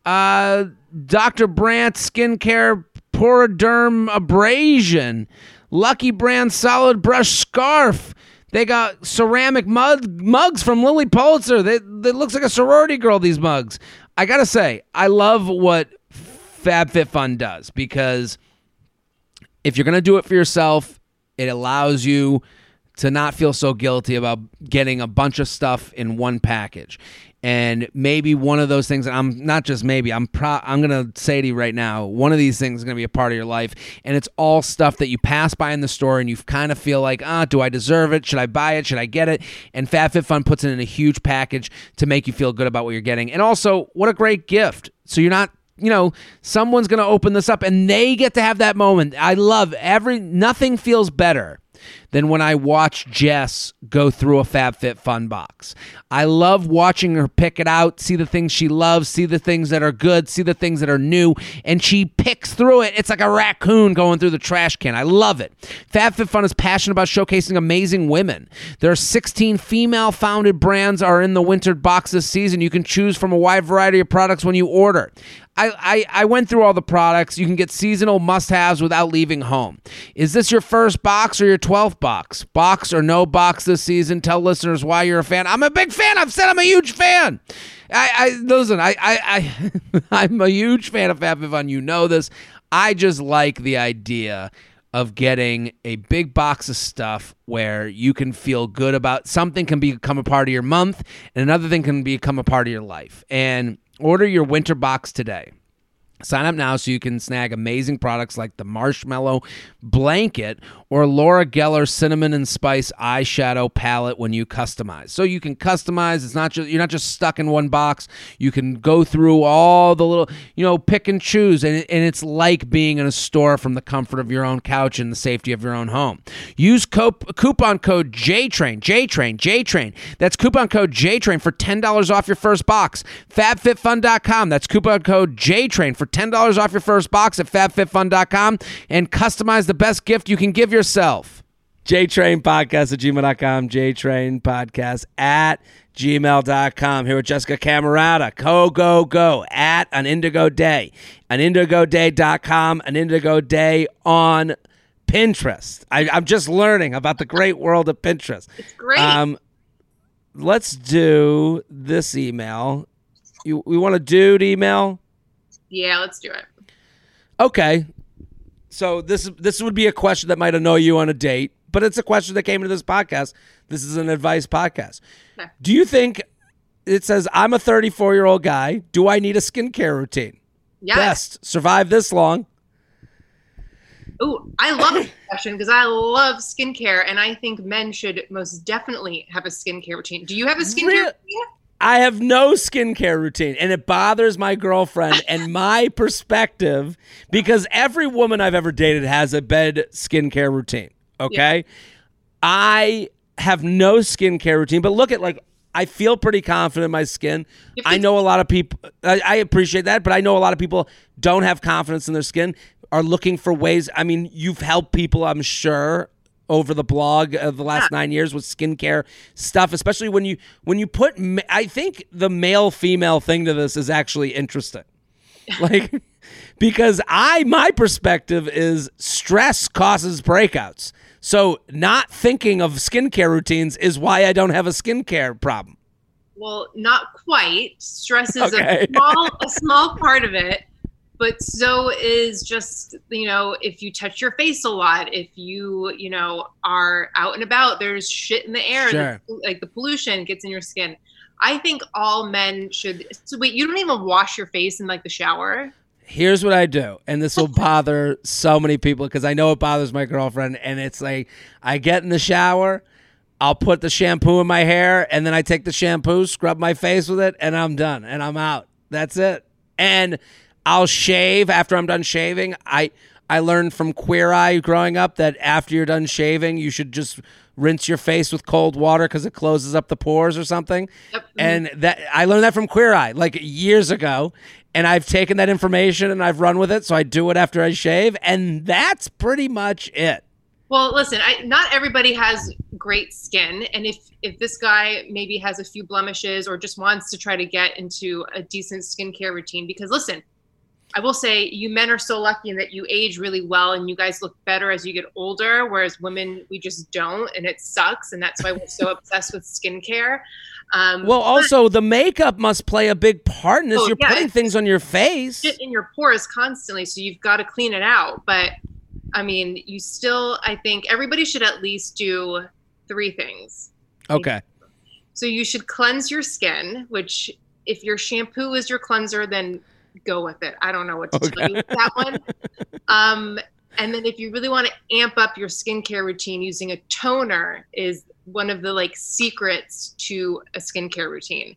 Dr. Brandt skincare, Poroderm abrasion, Lucky Brand solid brush scarf. They got ceramic mugs from Lily Pulitzer. They looks like a sorority girl, these mugs. I got to say, I love what FabFitFun does because if you're going to do it for yourself, it allows you to not feel so guilty about getting a bunch of stuff in one package. And maybe one of those things, I'm going to say to you right now, one of these things is going to be a part of your life. And it's all stuff that you pass by in the store and you kind of feel like, do I deserve it? Should I buy it? Should I get it? And FabFitFun puts it in a huge package to make you feel good about what you're getting. And also, what a great gift. So you're not... You know, someone's going to open this up and they get to have that moment. I love nothing feels better than when I watch Jess go through a FabFitFun box. I love watching her pick it out, see the things she loves, see the things that are good, see the things that are new, and she picks through it. It's like a raccoon going through the trash can. I love it. FabFitFun is passionate about showcasing amazing women. There are 16 female-founded brands are in the winter box this season. You can choose from a wide variety of products when you order. I went through all the products. You can get seasonal must-haves without leaving home. Is this your first box or your 12th box? Box or no box this season? Tell listeners why you're a fan. I'm a big fan. I've said I'm a huge fan. I'm a huge fan of FabFitFun. You know this. I just like the idea of getting a big box of stuff where you can feel good about something can become a part of your month and another thing can become a part of your life. And order your winter box today. Sign up now so you can snag amazing products like the Marshmallow Blanket or Laura Geller Cinnamon and Spice Eyeshadow Palette when you customize. So you can customize. It's not just, you're not just stuck in one box. You can go through all the little, you know, pick and choose. And it's like being in a store from the comfort of your own couch and the safety of your own home. Use coupon code JTrain, JTrain, JTrain. That's coupon code JTrain for $10 off your first box. FabFitFun.com. That's coupon code JTrain for $10 off your first box at FabFitFun.com and customize the best gift you can give yourself. JTrainPodcast@gmail.com. JTrainPodcast@gmail.com. Here with Jessica Camarata. Go at An Indigo Day. AnIndigoDay.com. An Indigo Day on Pinterest. I'm just learning about the great world of Pinterest. It's great. Let's do this email. We want to do the email? Yeah, let's do it. Okay. So this would be a question that might annoy you on a date, but it's a question that came into this podcast. This is an advice podcast. Okay. Do you think, it says, I'm a 34-year-old guy. Do I need a skincare routine? Yes. Best. Survive this long. Oh, I love this question because I love skincare, and I think men should most definitely have a skincare routine. Do you have a skincare routine? I have no skincare routine, and it bothers my girlfriend and my perspective because every woman I've ever dated has a bed skincare routine, okay? Yeah. I have no skincare routine, but look at, like, I feel pretty confident in my skin. I know a lot of people, I appreciate that, but I know a lot of people don't have confidence in their skin, are looking for ways. I mean, you've helped people, I'm sure, over the blog of the last 9 years with skincare stuff, especially when you put, I think the male-female thing to this is actually interesting. Like, because my perspective is stress causes breakouts. So not thinking of skincare routines is why I don't have a skincare problem. Well, not quite. Stress is a small part of it. But so is just, you know, if you touch your face a lot, if you, you know, are out and about, there's shit in the air. Sure. Like the pollution gets in your skin. I think all men should. So wait, you don't even wash your face in like the shower? Here's what I do. And this will bother so many people because I know it bothers my girlfriend. And it's like, I get in the shower, I'll put the shampoo in my hair, and then I take the shampoo, scrub my face with it, and I'm done. And I'm out. That's it. And I'll shave after I'm done shaving. I learned from Queer Eye growing up that after you're done shaving, you should just rinse your face with cold water because it closes up the pores or something. Yep. And that I learned that from Queer Eye like years ago. And I've taken that information and I've run with it. So I do it after I shave. And that's pretty much it. Well, listen, not everybody has great skin. And if this guy maybe has a few blemishes or just wants to try to get into a decent skincare routine, because listen, I will say you men are so lucky in that you age really well and you guys look better as you get older, whereas women, we just don't, and it sucks, and that's why we're so obsessed with skincare. Well, also, the makeup must play a big part in this. You're putting things on your face. Shit in your pores constantly, so you've got to clean it out. But, I mean, you still, I think, everybody should at least do three things. Okay. So you should cleanse your skin, which if your shampoo is your cleanser, then go with it. I don't know what to tell you with that one. And then if you really want to amp up your skincare routine, using a toner is one of the like secrets to a skincare routine.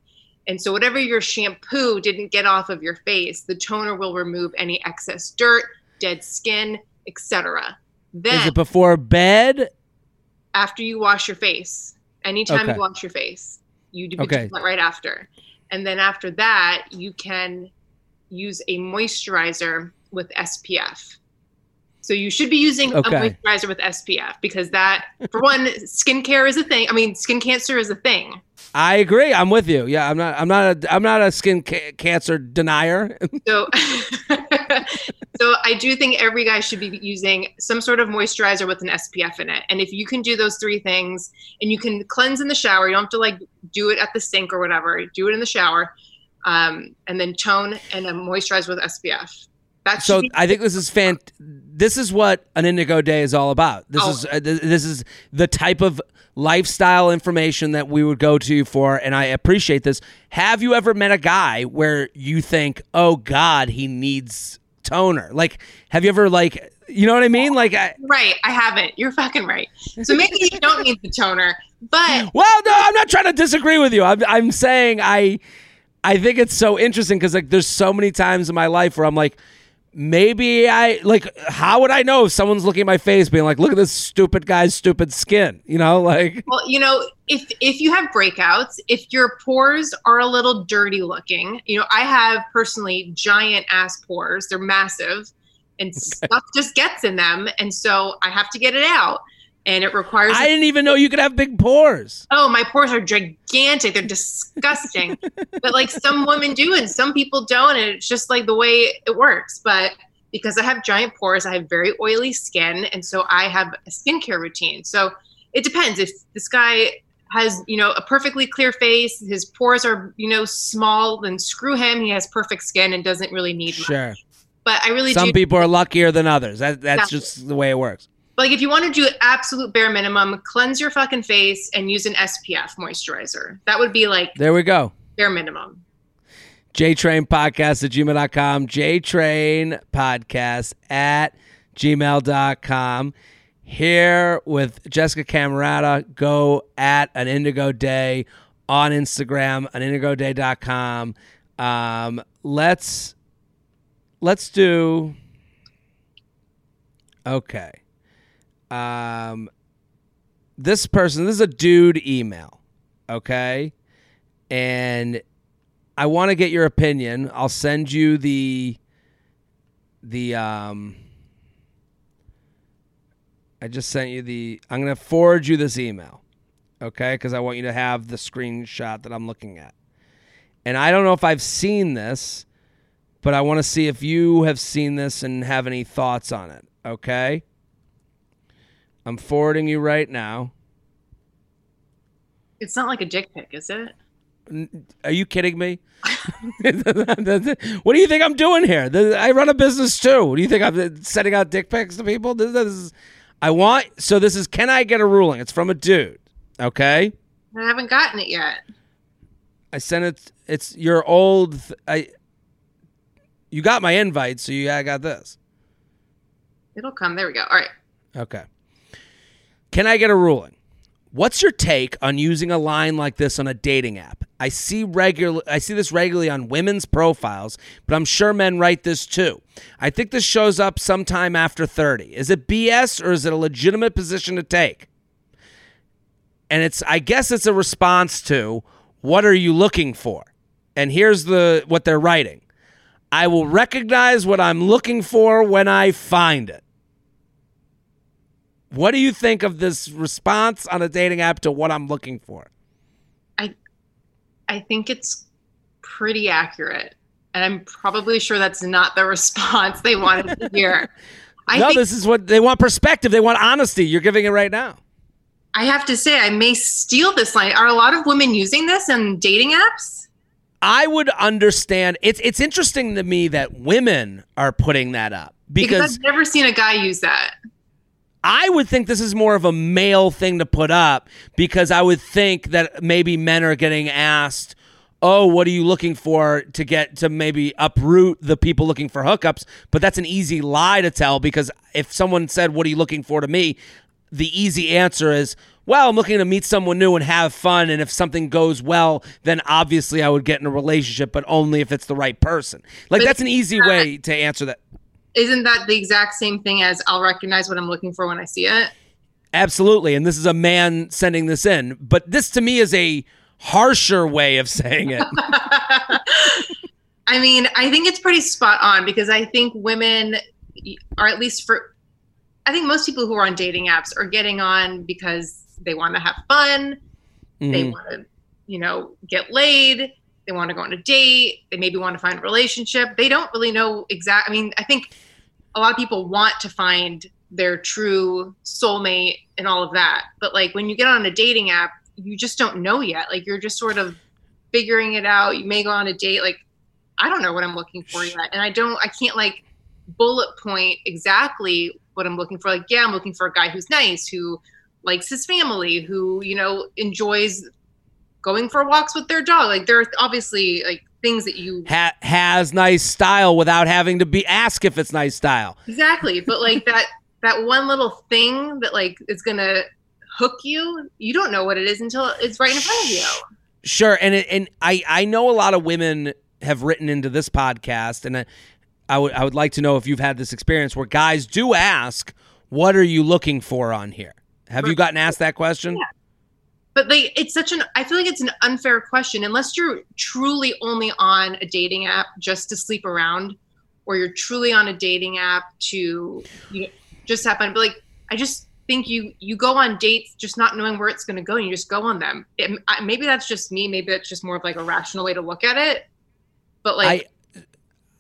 And so whatever your shampoo didn't get off of your face, the toner will remove any excess dirt, dead skin, etc. Then is it before bed? After you wash your face. Anytime you wash your face, you do it right after. And then after that, you can use a moisturizer with SPF. So you should be using a moisturizer with SPF because that, for one, skincare is a thing. I mean, skin cancer is a thing. I agree. I'm with you. Yeah, I'm not a skin cancer denier. So I do think every guy should be using some sort of moisturizer with an SPF in it. And if you can do those three things, and you can cleanse in the shower, you don't have to like do it at the sink or whatever. Do it in the shower. And then tone and then moisturize with SPF. So I think this is this is what An Indigo Day is all about. This is the type of lifestyle information that we would go to you for, and I appreciate this. Have you ever met a guy where you think, oh God, he needs toner? Like, have you ever like, you know what I mean? Like, I haven't. You're fucking right. So maybe you don't need the toner, but well, no, I'm not trying to disagree with you. I'm saying I think it's so interesting because like there's so many times in my life where I'm like, maybe I like, how would I know if someone's looking at my face being like, look at this stupid guy's stupid skin, you know, like. Well, you know, if you have breakouts, if your pores are a little dirty looking, you know, I have personally giant ass pores. They're massive and stuff just gets in them. And so I have to get it out. And it requires. I didn't even know you could have big pores. Oh, my pores are gigantic. They're disgusting. But like some women do and some people don't. And it's just like the way it works. But because I have giant pores, I have very oily skin, and so I have a skincare routine. So it depends. If this guy has, you know, a perfectly clear face, his pores are, you know, small, then screw him. He has perfect skin and doesn't really need much. But I really Some people are luckier than others. That's just the way it works. But like, if you want to do absolute bare minimum, cleanse your fucking face and use an SPF moisturizer. That would be like, there we go, bare minimum. JTrainPodcast@gmail.com. JTrainPodcast@gmail.com. Here with Jessica Camarata. Go at An Indigo Day on Instagram, anindigoday.com. Let's do. Okay. This is a dude email. Okay. And I want to get your opinion. I'll send you I'm going to forward you this email, okay? Because I want you to have the screenshot that I'm looking at. And I don't know if I've seen this, but I want to see if you have seen this and have any thoughts on it, okay? I'm forwarding you right now. It's not like a dick pic, is it? Are you kidding me? What do you think I'm doing here? I run a business too. Do you think I'm sending out dick pics to people? This is, can I get a ruling? It's from a dude. Okay. I haven't gotten it yet. I sent it. It's your old. You got my invite. So I got this. It'll come. There we go. All right. Okay. Can I get a ruling? What's your take on using a line like this on a dating app? I see this regularly on women's profiles, but I'm sure men write this too. I think this shows up sometime after 30. Is it BS or is it a legitimate position to take? And I guess it's a response to, what are you looking for? And here's what they're writing. I will recognize what I'm looking for when I find it. What do you think of this response on a dating app to what I'm looking for? I think it's pretty accurate. And I'm probably sure that's not the response they wanted to hear. This is what they want, perspective. They want honesty. You're giving it right now. I have to say, I may steal this line. Are a lot of women using this on dating apps? I would understand. It's interesting to me that women are putting that up. Because I've never seen a guy use that. I would think this is more of a male thing to put up, because I would think that maybe men are getting asked, oh, what are you looking for, to get to maybe uproot the people looking for hookups. But that's an easy lie to tell, because if someone said, what are you looking for to me? The easy answer is, well, I'm looking to meet someone new and have fun. And if something goes well, then obviously I would get in a relationship, but only if it's the right person. Like, that's an easy way to answer that. Isn't that the exact same thing as I'll recognize what I'm looking for when I see it? Absolutely. And this is a man sending this in. But this to me is a harsher way of saying it. I mean, I think it's pretty spot on, because I think women are, I think most people who are on dating apps are getting on because they want to have fun. Mm. They want to, get laid. They want to go on a date. They maybe want to find a relationship. They don't really know I think a lot of people want to find their true soulmate and all of that. But like, when you get on a dating app, you just don't know yet. Like, you're just sort of figuring it out. You may go on a date. Like, I don't know what I'm looking for yet. And I can't like bullet point exactly what I'm looking for. Like, yeah, I'm looking for a guy who's nice, who likes his family, who, enjoys going for walks with their dog. Like, there are obviously like things that you has nice style without having to be asked if it's nice style. Exactly. But like that one little thing that like is going to hook you. You don't know what it is until it's right in front of you. Sure. And I know a lot of women have written into this podcast, and I would like to know if you've had this experience where guys do ask, what are you looking for on here? Have you gotten asked that question? Yeah. But like, I feel like it's an unfair question, unless you're truly only on a dating app just to sleep around, or you're truly on a dating app to just have fun. But like, I just think you go on dates just not knowing where it's going to go, and you just go on them. Maybe that's just me. Maybe that's just more of like a rational way to look at it. But like,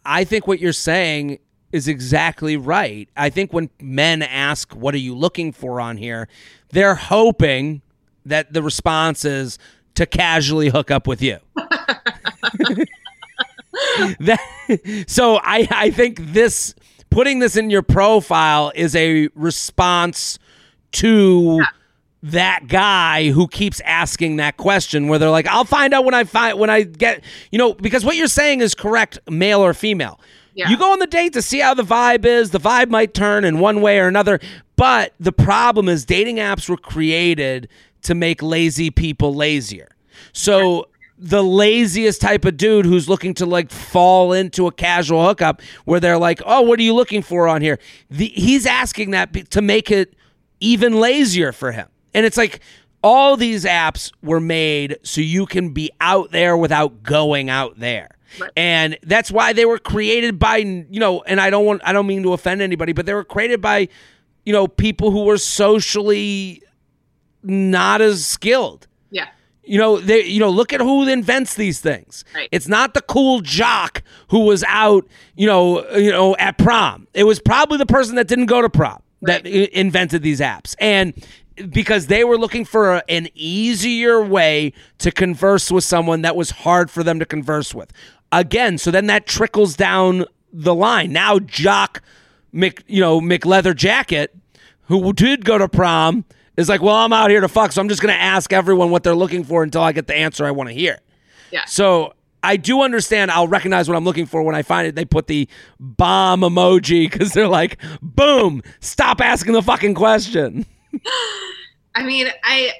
I think what you're saying is exactly right. I think when men ask, what are you looking for on here? They're hoping that the response is to casually hook up with you. So I think this, putting this in your profile is a response to that guy who keeps asking that question where they're like, I'll find out when I get, you know, because what you're saying is correct, male or female. Yeah. You go on the date to see how the vibe is. The vibe might turn in one way or another. But the problem is dating apps were created to make lazy people lazier. So the laziest type of dude who's looking to like fall into a casual hookup where they're like, oh, what are you looking for on here? He's asking that to make it even lazier for him. And it's like all these apps were made so you can be out there without going out there. Right. And that's why they were created by, you know, and I don't mean to offend anybody, but they were created by, you know, people who were socially not as skilled. Yeah. You know, they, you know, look at who invents these things. Right. It's not the cool jock who was out, you know, at prom. It was probably the person that didn't go to prom right. that invented these apps. And because they were looking for an easier way to converse with someone that was hard for them to converse with. Again, so then that trickles down the line. Now Jock McLeather Jacket, who did go to prom, is like, well, I'm out here to fuck, so I'm just going to ask everyone what they're looking for until I get the answer I want to hear. Yeah. So I do understand. I'll recognize what I'm looking for when I find it. They put the bomb emoji because they're like, boom, stop asking the fucking question. I mean, I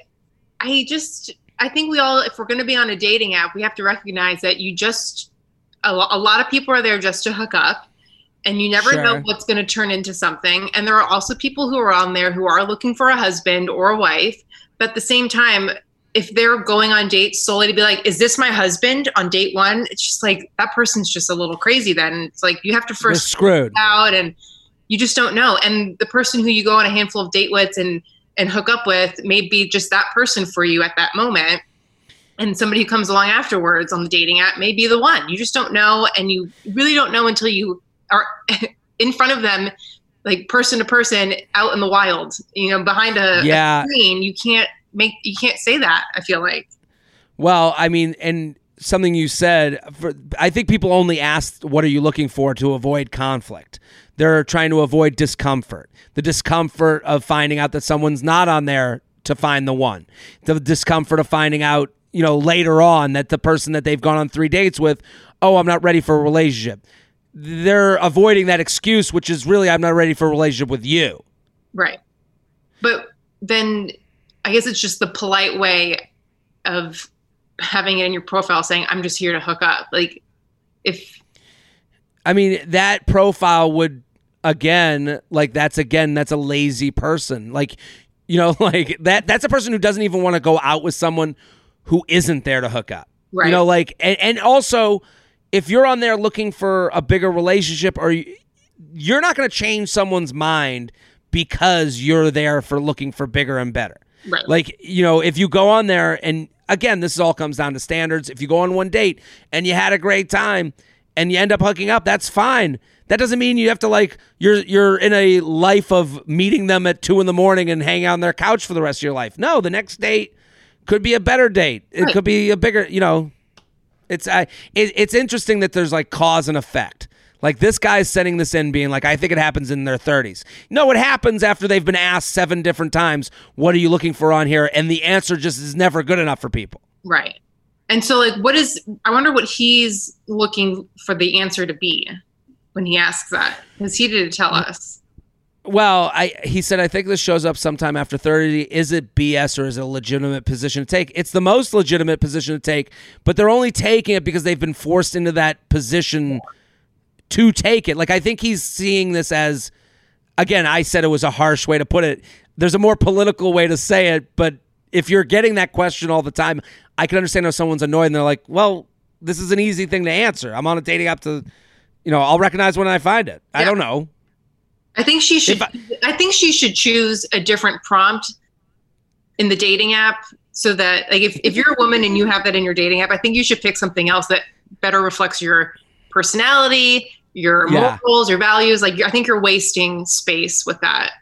think we all, if we're going to be on a dating app, we have to recognize that a lot of people are there just to hook up and you never know what's going to turn into something. And there are also people who are on there who are looking for a husband or a wife. But at the same time, if they're going on dates solely to be like, is this my husband on date one? It's just like, that person's just a little crazy then. It's like, you have to first screwed out and you just don't know. And the person who you go on a handful of date with and hook up with may be just that person for you at that moment. And somebody who comes along afterwards on the dating app may be the one. You just don't know. And you really don't know until you are in front of them, like person to person out in the wild, you know, behind a screen. You can't say that, I feel like. Well, I mean, and something you said, I think people only asked, what are you looking for, to avoid conflict. They're trying to avoid discomfort. The discomfort of finding out that someone's not on there to find the one. The discomfort of finding out, you know, later on that the person that they've gone on 3 dates with, oh, I'm not ready for a relationship. They're avoiding that excuse, which is really, I'm not ready for a relationship with you. Right. But then I guess it's just the polite way of having it in your profile saying, I'm just here to hook up. Like, that profile would... That's a lazy person. Like, you know, like that's a person who doesn't even want to go out with someone who isn't there to hook up. Right. You know, like, and also if you're on there looking for a bigger relationship, or you're not going to change someone's mind because you're there for looking for bigger and better. Right. Like, you know, if you go on there, and again, this all comes down to standards. If you go on one date and you had a great time and you end up hooking up, that's fine. That doesn't mean you have to, like, you're in a life of meeting them at 2 a.m. and hang out on their couch for the rest of your life. No, the next date could be a better date. It right. could be a bigger, you know, it's interesting that there's like cause and effect. Like, this guy's sending this in being like, I think it happens in their 30s. No, it happens after they've been asked 7 different times, what are you looking for on here? And the answer just is never good enough for people. Right. And so like, I wonder what he's looking for the answer to be when he asks that, because he didn't tell us. Well, he said, I think this shows up sometime after 30. Is it BS or is it a legitimate position to take? It's the most legitimate position to take, but they're only taking it because they've been forced into that position to take it. Like, I think he's seeing this as, again, I said it was a harsh way to put it. There's a more political way to say it, but if you're getting that question all the time, I can understand how someone's annoyed and they're like, well, this is an easy thing to answer. I'm on a dating app to... You know, I'll recognize when I find it. Yeah. I don't know. I think she should choose a different prompt in the dating app so that, like, if you're a woman and you have that in your dating app, I think you should pick something else that better reflects your personality, your morals, your values. Like, I think you're wasting space with that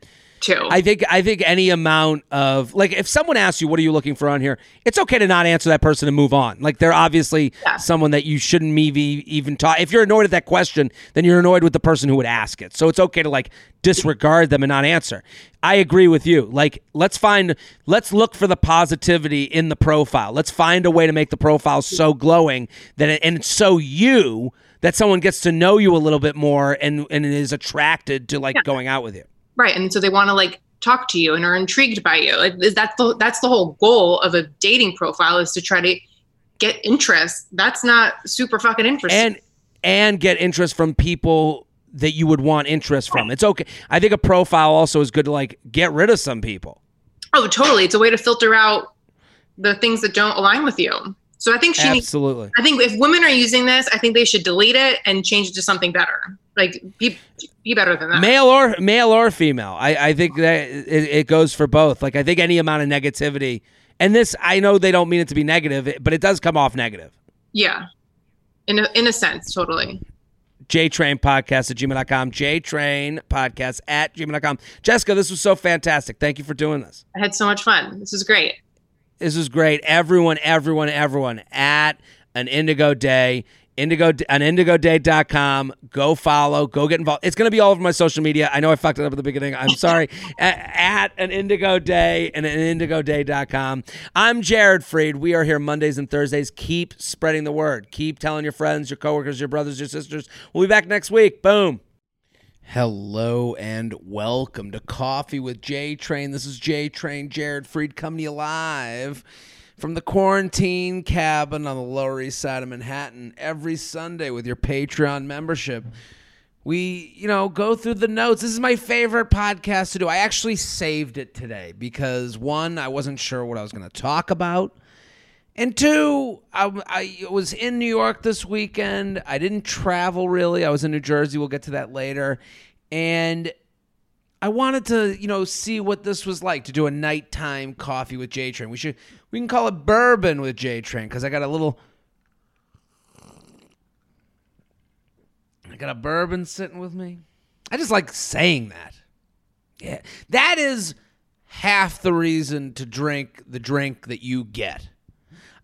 too. I think any amount of, like, if someone asks you, what are you looking for on here? It's okay to not answer that person and move on. Like, they're obviously someone that you shouldn't maybe even talk. If you're annoyed at that question, then you're annoyed with the person who would ask it. So it's okay to, like, disregard them and not answer. I agree with you. Like, let's look for the positivity in the profile. Let's find a way to make the profile so glowing that that someone gets to know you a little bit more and is attracted to, like, going out with you. Right. And so they want to, like, talk to you and are intrigued by you. That's the whole goal of a dating profile, is to try to get interest. That's not super fucking interesting. And get interest from people that you would want interest from. It's okay. I think a profile also is good to, like, get rid of some people. Oh, totally. It's a way to filter out the things that don't align with you. So I think I think if women are using this, I think they should delete it and change it to something better. Like, be better than that. Male or female. I think that it goes for both. Like, I think any amount of negativity, and this, I know they don't mean it to be negative, but it does come off negative. Yeah. In a sense, totally. JTrainPodcast@gmail.com. JTrainPodcast@gmail.com. Jessica, this was so fantastic. Thank you for doing this. I had so much fun. This was great. This is great. Everyone at An Indigo Day. AnIndigoDay.com. Go follow. Go get involved. It's going to be all over my social media. I know I fucked it up at the beginning. I'm sorry. At An Indigo Day and AnIndigoDay.com. I'm Jared Freid. We are here Mondays and Thursdays. Keep spreading the word. Keep telling your friends, your coworkers, your brothers, your sisters. We'll be back next week. Boom. Hello and welcome to Coffee with J-Train. This is J-Train, Jared Freid, coming to you live from the quarantine cabin on the Lower East Side of Manhattan. Every Sunday with your Patreon membership, we, go through the notes. This is my favorite podcast to do. I actually saved it today because, one, I wasn't sure what I was going to talk about. And two, I was in New York this weekend. I didn't travel really. I was in New Jersey. We'll get to that later. And I wanted to, see what this was like to do a nighttime coffee with J-Train. We can call it bourbon with J-Train because I got a bourbon sitting with me. I just like saying that. Yeah, that is half the reason to drink the drink that you get.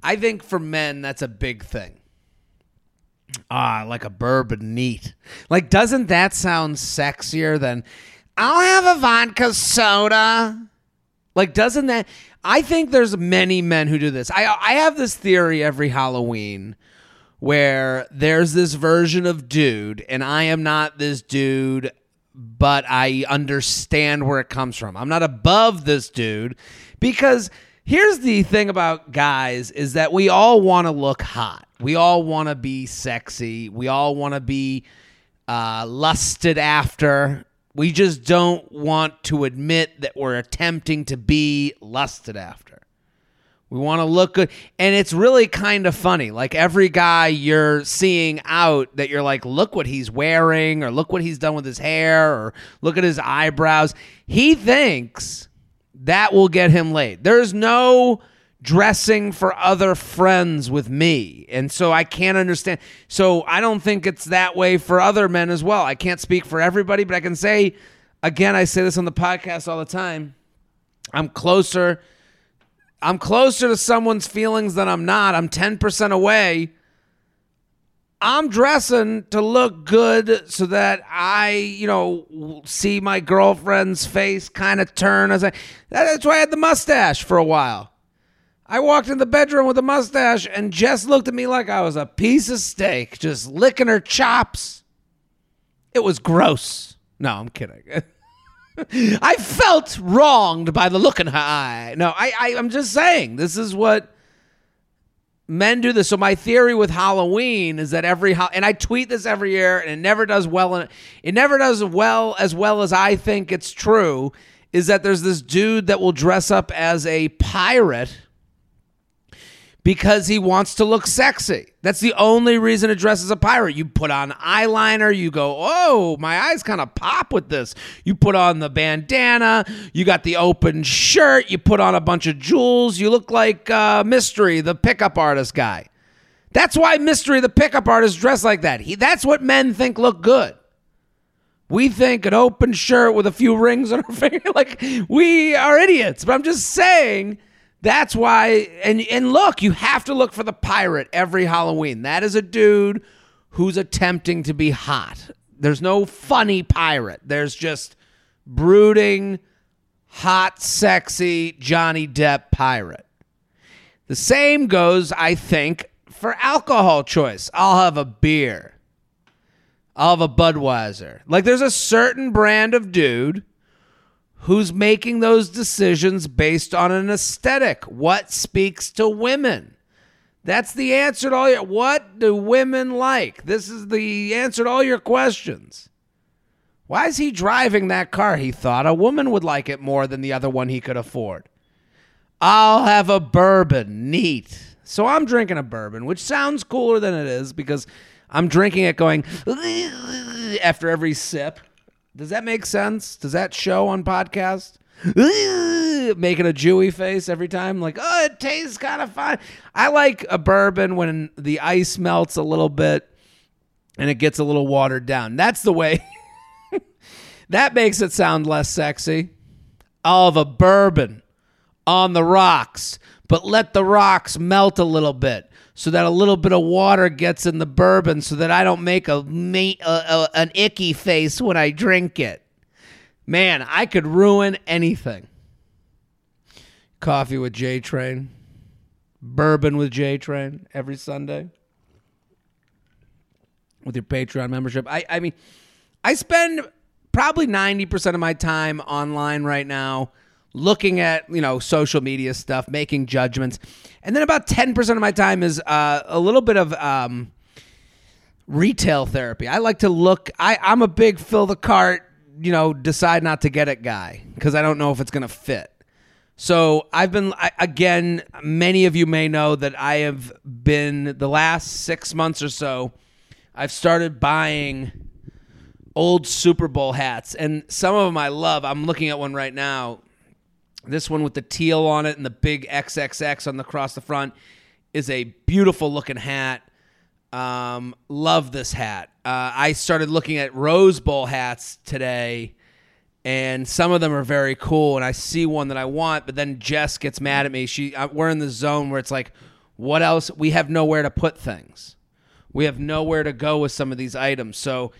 I think for men, that's a big thing. Like a bourbon neat. Like, doesn't that sound sexier than, I'll have a vodka soda? Like, doesn't that... I think there's many men who do this. I have this theory every Halloween where there's this version of dude, and I am not this dude, but I understand where it comes from. I'm not above this dude because... Here's the thing about guys is that we all want to look hot. We all want to be sexy. We all want to be lusted after. We just don't want to admit that we're attempting to be lusted after. We want to look good. And it's really kind of funny. Like every guy you're seeing out that you're like, look what he's wearing, or look what he's done with his hair, or look at his eyebrows. He thinks... that will get him laid. There's no dressing for other friends with me. And so I can't understand. So I don't think it's that way for other men as well. I can't speak for everybody, but I can say, again, I say this on the podcast all the time, I'm closer to someone's feelings than I'm not. I'm 10% away. I'm dressing to look good so that I, see my girlfriend's face kind of turn. That's why I had the mustache for a while. I walked in the bedroom with a mustache and Jess looked at me like I was a piece of steak, just licking her chops. It was gross. No, I'm kidding. I felt wronged by the look in her eye. No, I'm just saying, this is what... men do this. So my theory with Halloween is that and I tweet this every year, and it never does well. And it never does well as I think it's true, is that there's this dude that will dress up as a pirate because he wants to look sexy. That's the only reason to dress as a pirate. You put on eyeliner. You go, oh, my eyes kind of pop with this. You put on the bandana. You got the open shirt. You put on a bunch of jewels. You look like Mystery, the pickup artist guy. That's why Mystery the pickup artist dressed like that. That's what men think look good. We think an open shirt with a few rings on our finger, like, we are idiots. But I'm just saying, that's why. And look, you have to look for the pirate every Halloween. That is a dude who's attempting to be hot. There's no funny pirate. There's just brooding, hot, sexy Johnny Depp pirate. The same goes, I think, for alcohol choice. I'll have a beer. I'll have a Budweiser. Like, there's a certain brand of dude who's making those decisions based on an aesthetic. What speaks to women? That's the answer to all your... What do women like? This is the answer to all your questions. Why is he driving that car, he thought? A woman would like it more than the other one he could afford. I'll have a bourbon, neat. So I'm drinking a bourbon, which sounds cooler than it is because I'm drinking it going after every sip. Does that make sense? Does that show on podcast? Making a Jewy face every time, like, oh, it tastes kind of fine. I like a bourbon when the ice melts a little bit and it gets a little watered down. That's the way. That makes it sound less sexy. I'll have a bourbon on the rocks, but let the rocks melt a little bit, so that a little bit of water gets in the bourbon so that I don't make an icky face when I drink it. Man, I could ruin anything. Coffee with J-Train. Bourbon with J-Train every Sunday. With your Patreon membership. I mean, I spend probably 90% of my time online right now looking at, social media stuff, making judgments. And then about 10% of my time is a little bit of retail therapy. I like to look. I'm a big fill the cart, decide not to get it guy, because I don't know if it's going to fit. So I've been, again, many of you may know that I have been, the last 6 months or so, I've started buying old Super Bowl hats. And some of them I love. I'm looking at one right now. This one with the teal on it and the big XXX on the across the front is a beautiful looking hat. Love this hat. I started looking at Rose Bowl hats today, and some of them are very cool. And I see one that I want, but then Jess gets mad at me. We're in the zone where it's like, what else? We have nowhere to put things. We have nowhere to go with some of these items. So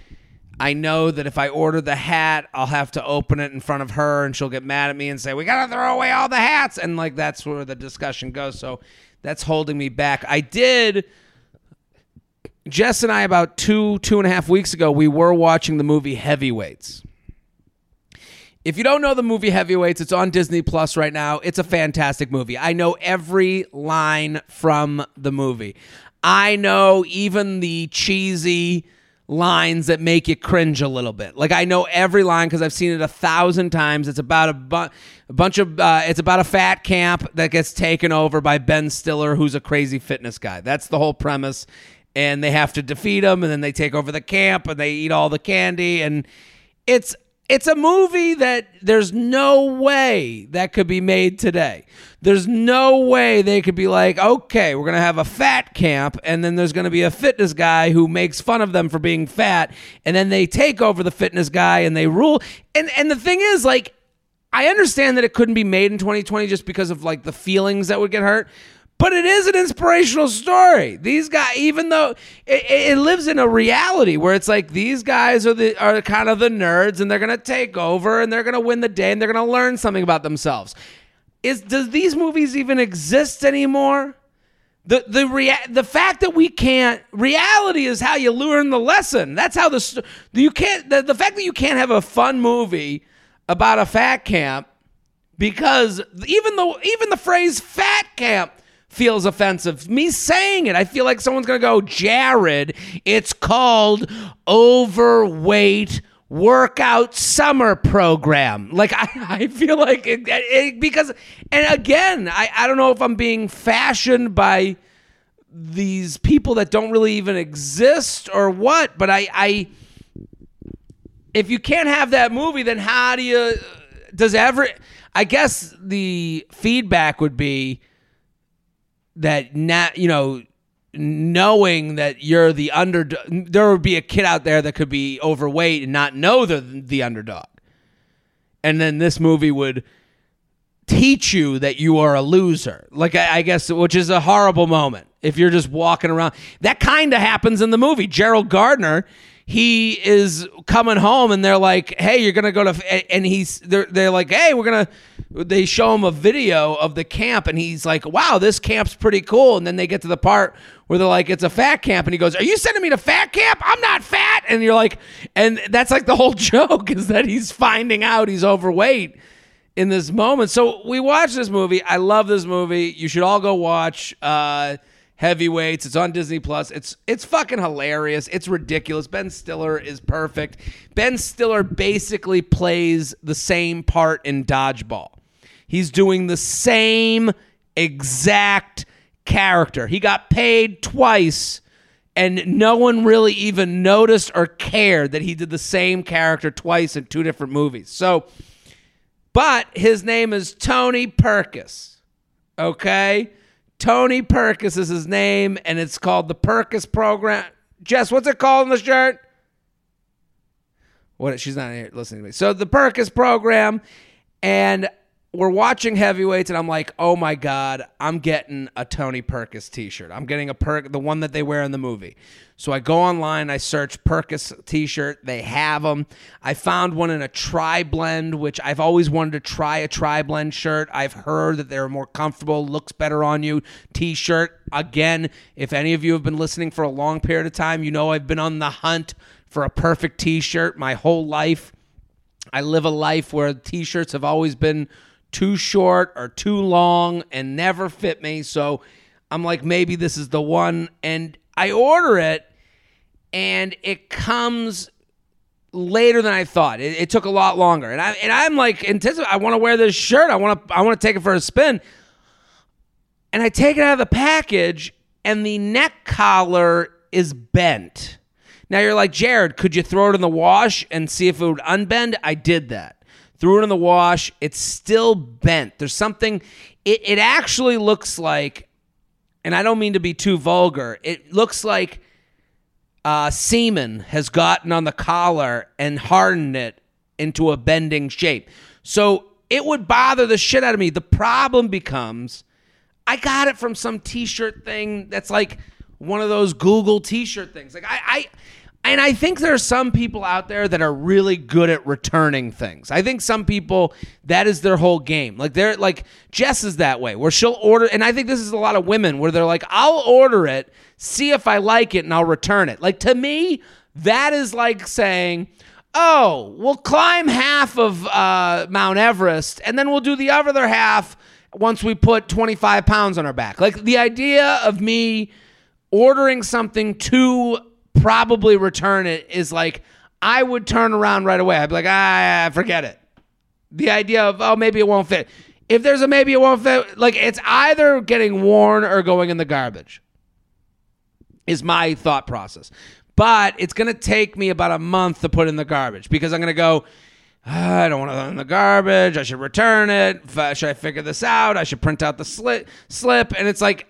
I know that if I order the hat, I'll have to open it in front of her and she'll get mad at me and say, we got to throw away all the hats. And like, that's where the discussion goes. So that's holding me back. Jess and I, about two and a half weeks ago, we were watching the movie Heavyweights. If you don't know the movie Heavyweights, it's on Disney Plus right now. It's a fantastic movie. I know every line from the movie. I know even the cheesy lines that make you cringe a little bit. Like, I know every line because I've seen it 1,000 times. It's about it's about a fat camp that gets taken over by Ben Stiller, who's a crazy fitness guy. That's the whole premise. And they have to defeat him, and then they take over the camp, and they eat all the candy. And it's a movie that there's no way that could be made today. There's no way they could be like, okay, we're going to have a fat camp, and then there's going to be a fitness guy who makes fun of them for being fat, and then they take over the fitness guy, and they rule. And the thing is, like, I understand that it couldn't be made in 2020 just because of, like, the feelings that would get hurt. But it is an inspirational story. These guys, even though it lives in a reality where it's like these guys are kind of the nerds, and they're going to take over, and they're going to win the day, and they're going to learn something about themselves. Does these movies even exist anymore? The fact that we can't, reality is how you learn the lesson. That's how the fact that you can't have a fun movie about a fat camp, because even the phrase fat camp feels offensive. Me saying it, I feel like someone's going to go, Jared, it's called Overweight Workout Summer Program. Like, I feel like it because, and again, I don't know if I'm being fashioned by these people that don't really even exist or what, but I if you can't have that movie, then how do you, I guess the feedback would be that knowing that you're the underdog. There would be a kid out there that could be overweight and not know the underdog. And then this movie would teach you that you are a loser. Like, I guess, which is a horrible moment if you're just walking around. That kind of happens in the movie. Gerald Gardner, he is coming home and they're like, hey, you're going to go to, and they're like, hey, we're going to, they show him a video of the camp and he's like, wow, this camp's pretty cool. And then they get to the part where they're like, it's a fat camp. And he goes, are you sending me to fat camp? I'm not fat. And you're like, and that's like the whole joke is that he's finding out he's overweight in this moment. So we watched this movie. I love this movie. You should all go watch, Heavyweights. It's on Disney Plus. It's fucking hilarious. It's ridiculous. Ben Stiller is perfect. Ben Stiller basically plays the same part in Dodgeball. He's doing the same exact character. He got paid twice and no one really even noticed or cared that he did the same character twice in two different movies. So, but his name is Tony Perkis. Okay? Tony Perkis is his name, and it's called the Perkis program. Jess, what's it called on the shirt? What? She's not here listening to me. So the Perkis program, and we're watching Heavyweights, and I'm like, oh my God, I'm getting a Tony Perkis t-shirt. I'm getting the one that they wear in the movie. So I go online, I search Perkis t-shirt. They have them. I found one in a tri-blend, which I've always wanted to try a tri-blend shirt. I've heard that they're more comfortable, looks better on you t-shirt. Again, if any of you have been listening for a long period of time, you know I've been on the hunt for a perfect t-shirt my whole life. I live a life where t-shirts have always been too short or too long and never fit me. So I'm like, maybe this is the one. And I order it. And it comes later than I thought. It took a lot longer, and I'm like, I want to wear this shirt. I want to take it for a spin. And I take it out of the package, and the neck collar is bent. Now you're like, Jared, could you throw it in the wash and see if it would unbend? I did that. Threw it in the wash. It's still bent. There's something. It actually looks like, and I don't mean to be too vulgar. It looks like. Semen has gotten on the collar and hardened it into a bending shape. So it would bother the shit out of me. The problem becomes, I got it from some t-shirt thing that's like one of those Google t-shirt things. Like I think there are some people out there that are really good at returning things. I think some people, that is their whole game. Like they're like, Jess is that way, where she'll order, and I think this is a lot of women where they're like, I'll order it, see if I like it, and I'll return it. Like to me, that is like saying, oh, we'll climb half of Mount Everest, and then we'll do the other half once we put 25 pounds on our back. Like the idea of me ordering something to probably return it is like, I would turn around right away. I'd be like, forget it. The idea of, oh, maybe it won't fit. If there's a maybe it won't fit, like it's either getting worn or going in the garbage is my thought process. But it's going to take me about a month to put in the garbage because I'm going to go, I don't want to throw it in the garbage. I should return it. Should I figure this out? I should print out the slip. And it's like,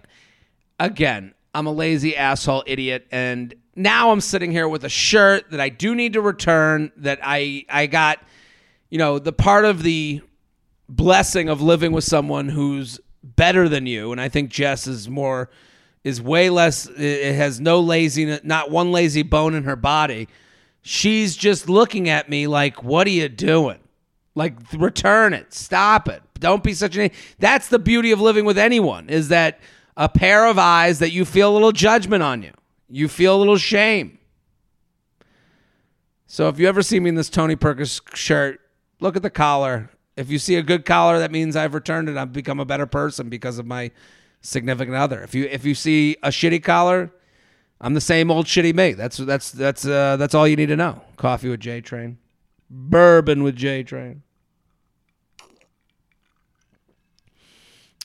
again, I'm a lazy asshole idiot, and now I'm sitting here with a shirt that I do need to return, that I got, you know, the part of the blessing of living with someone who's better than you. And I think Jess is way less, it has no laziness, not one lazy bone in her body. She's just looking at me like, what are you doing? Like, return it. Stop it. Don't be such an, that's the beauty of living with anyone, is that a pair of eyes that you feel a little judgment on you. You feel a little shame. So if you ever see me in this Tony Perkis shirt, look at the collar. If you see a good collar, that means I've returned it. I've become a better person because of my significant other. If you see a shitty collar, I'm the same old shitty me. That's all you need to know. Coffee with J-Train. Bourbon with J-Train.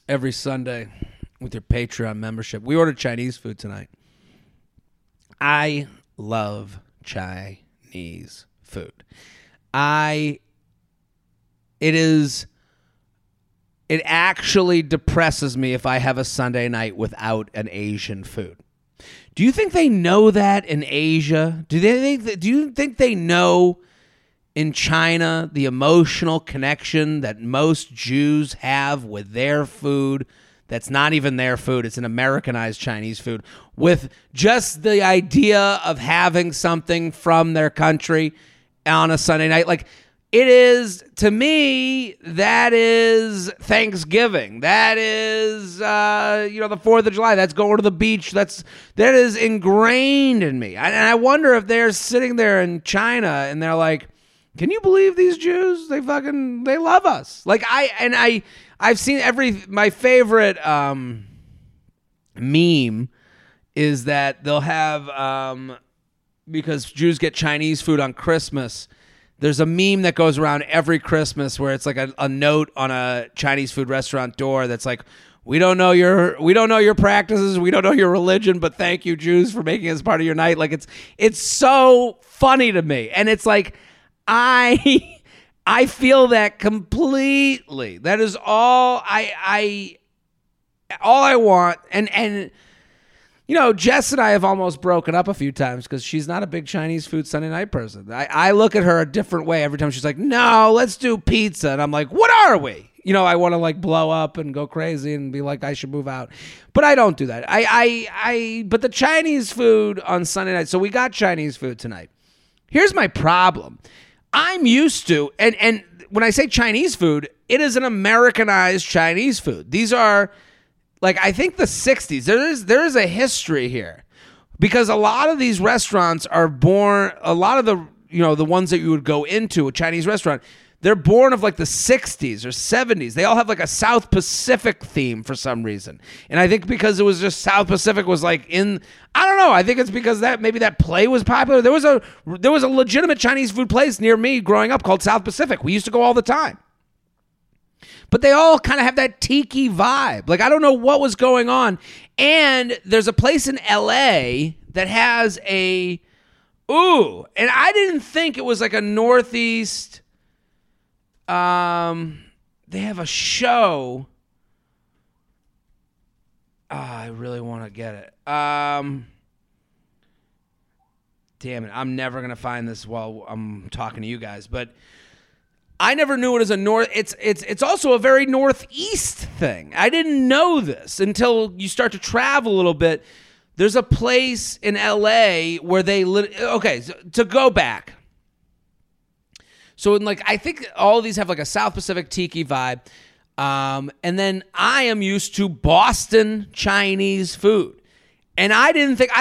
Every Sunday with your Patreon membership. We ordered Chinese food tonight. I love Chinese food. It actually depresses me if I have a Sunday night without an Asian food. Do you think they know that in Asia? Do you think they know in China the emotional connection that most Jews have with their food? That's not even their food. It's an Americanized Chinese food with just the idea of having something from their country on a Sunday night. Like, it is, to me, that is Thanksgiving. That is, the 4th of July. That's going to the beach. That is ingrained in me. And I wonder if they're sitting there in China and they're like, can you believe these Jews? They love us. Like, I've seen my favorite meme is that they'll have, because Jews get Chinese food on Christmas, there's a meme that goes around every Christmas where it's like a note on a Chinese food restaurant door that's like, we don't know your practices, we don't know your religion, but thank you, Jews, for making us part of your night. Like, it's so funny to me. And it's like, I feel that completely. That is all I want. And Jess and I have almost broken up a few times because she's not a big Chinese food Sunday night person. I look at her a different way every time. She's like, no, let's do pizza. And I'm like, what are we? I want to like blow up and go crazy and be like, I should move out. But I don't do that. But the Chinese food on Sunday night. So we got Chinese food tonight. Here's my problem. I'm used to, and when I say Chinese food, it is an Americanized Chinese food. These are, like, I think the 60s. There is a history here because a lot of these restaurants are born, a lot of the, the ones that you would go into, a Chinese restaurant, they're born of, like, the 60s or 70s. They all have, like, a South Pacific theme for some reason. And I think because it was just South Pacific was, like, in... I don't know. I think it's because that play was popular. There was a legitimate Chinese food place near me growing up called South Pacific. We used to go all the time. But they all kind of have that tiki vibe. Like, I don't know what was going on. And there's a place in L.A. that has a... Ooh. And I didn't think it was, like, a Northeast... they have a show. I really want to get it. Damn it. I'm never going to find this while I'm talking to you guys, but I never knew it as a North. It's also a very Northeast thing. I didn't know this until you start to travel a little bit. There's a place in LA where so to go back. So, I think all of these have, like, a South Pacific tiki vibe. And then I am used to Boston Chinese food. And I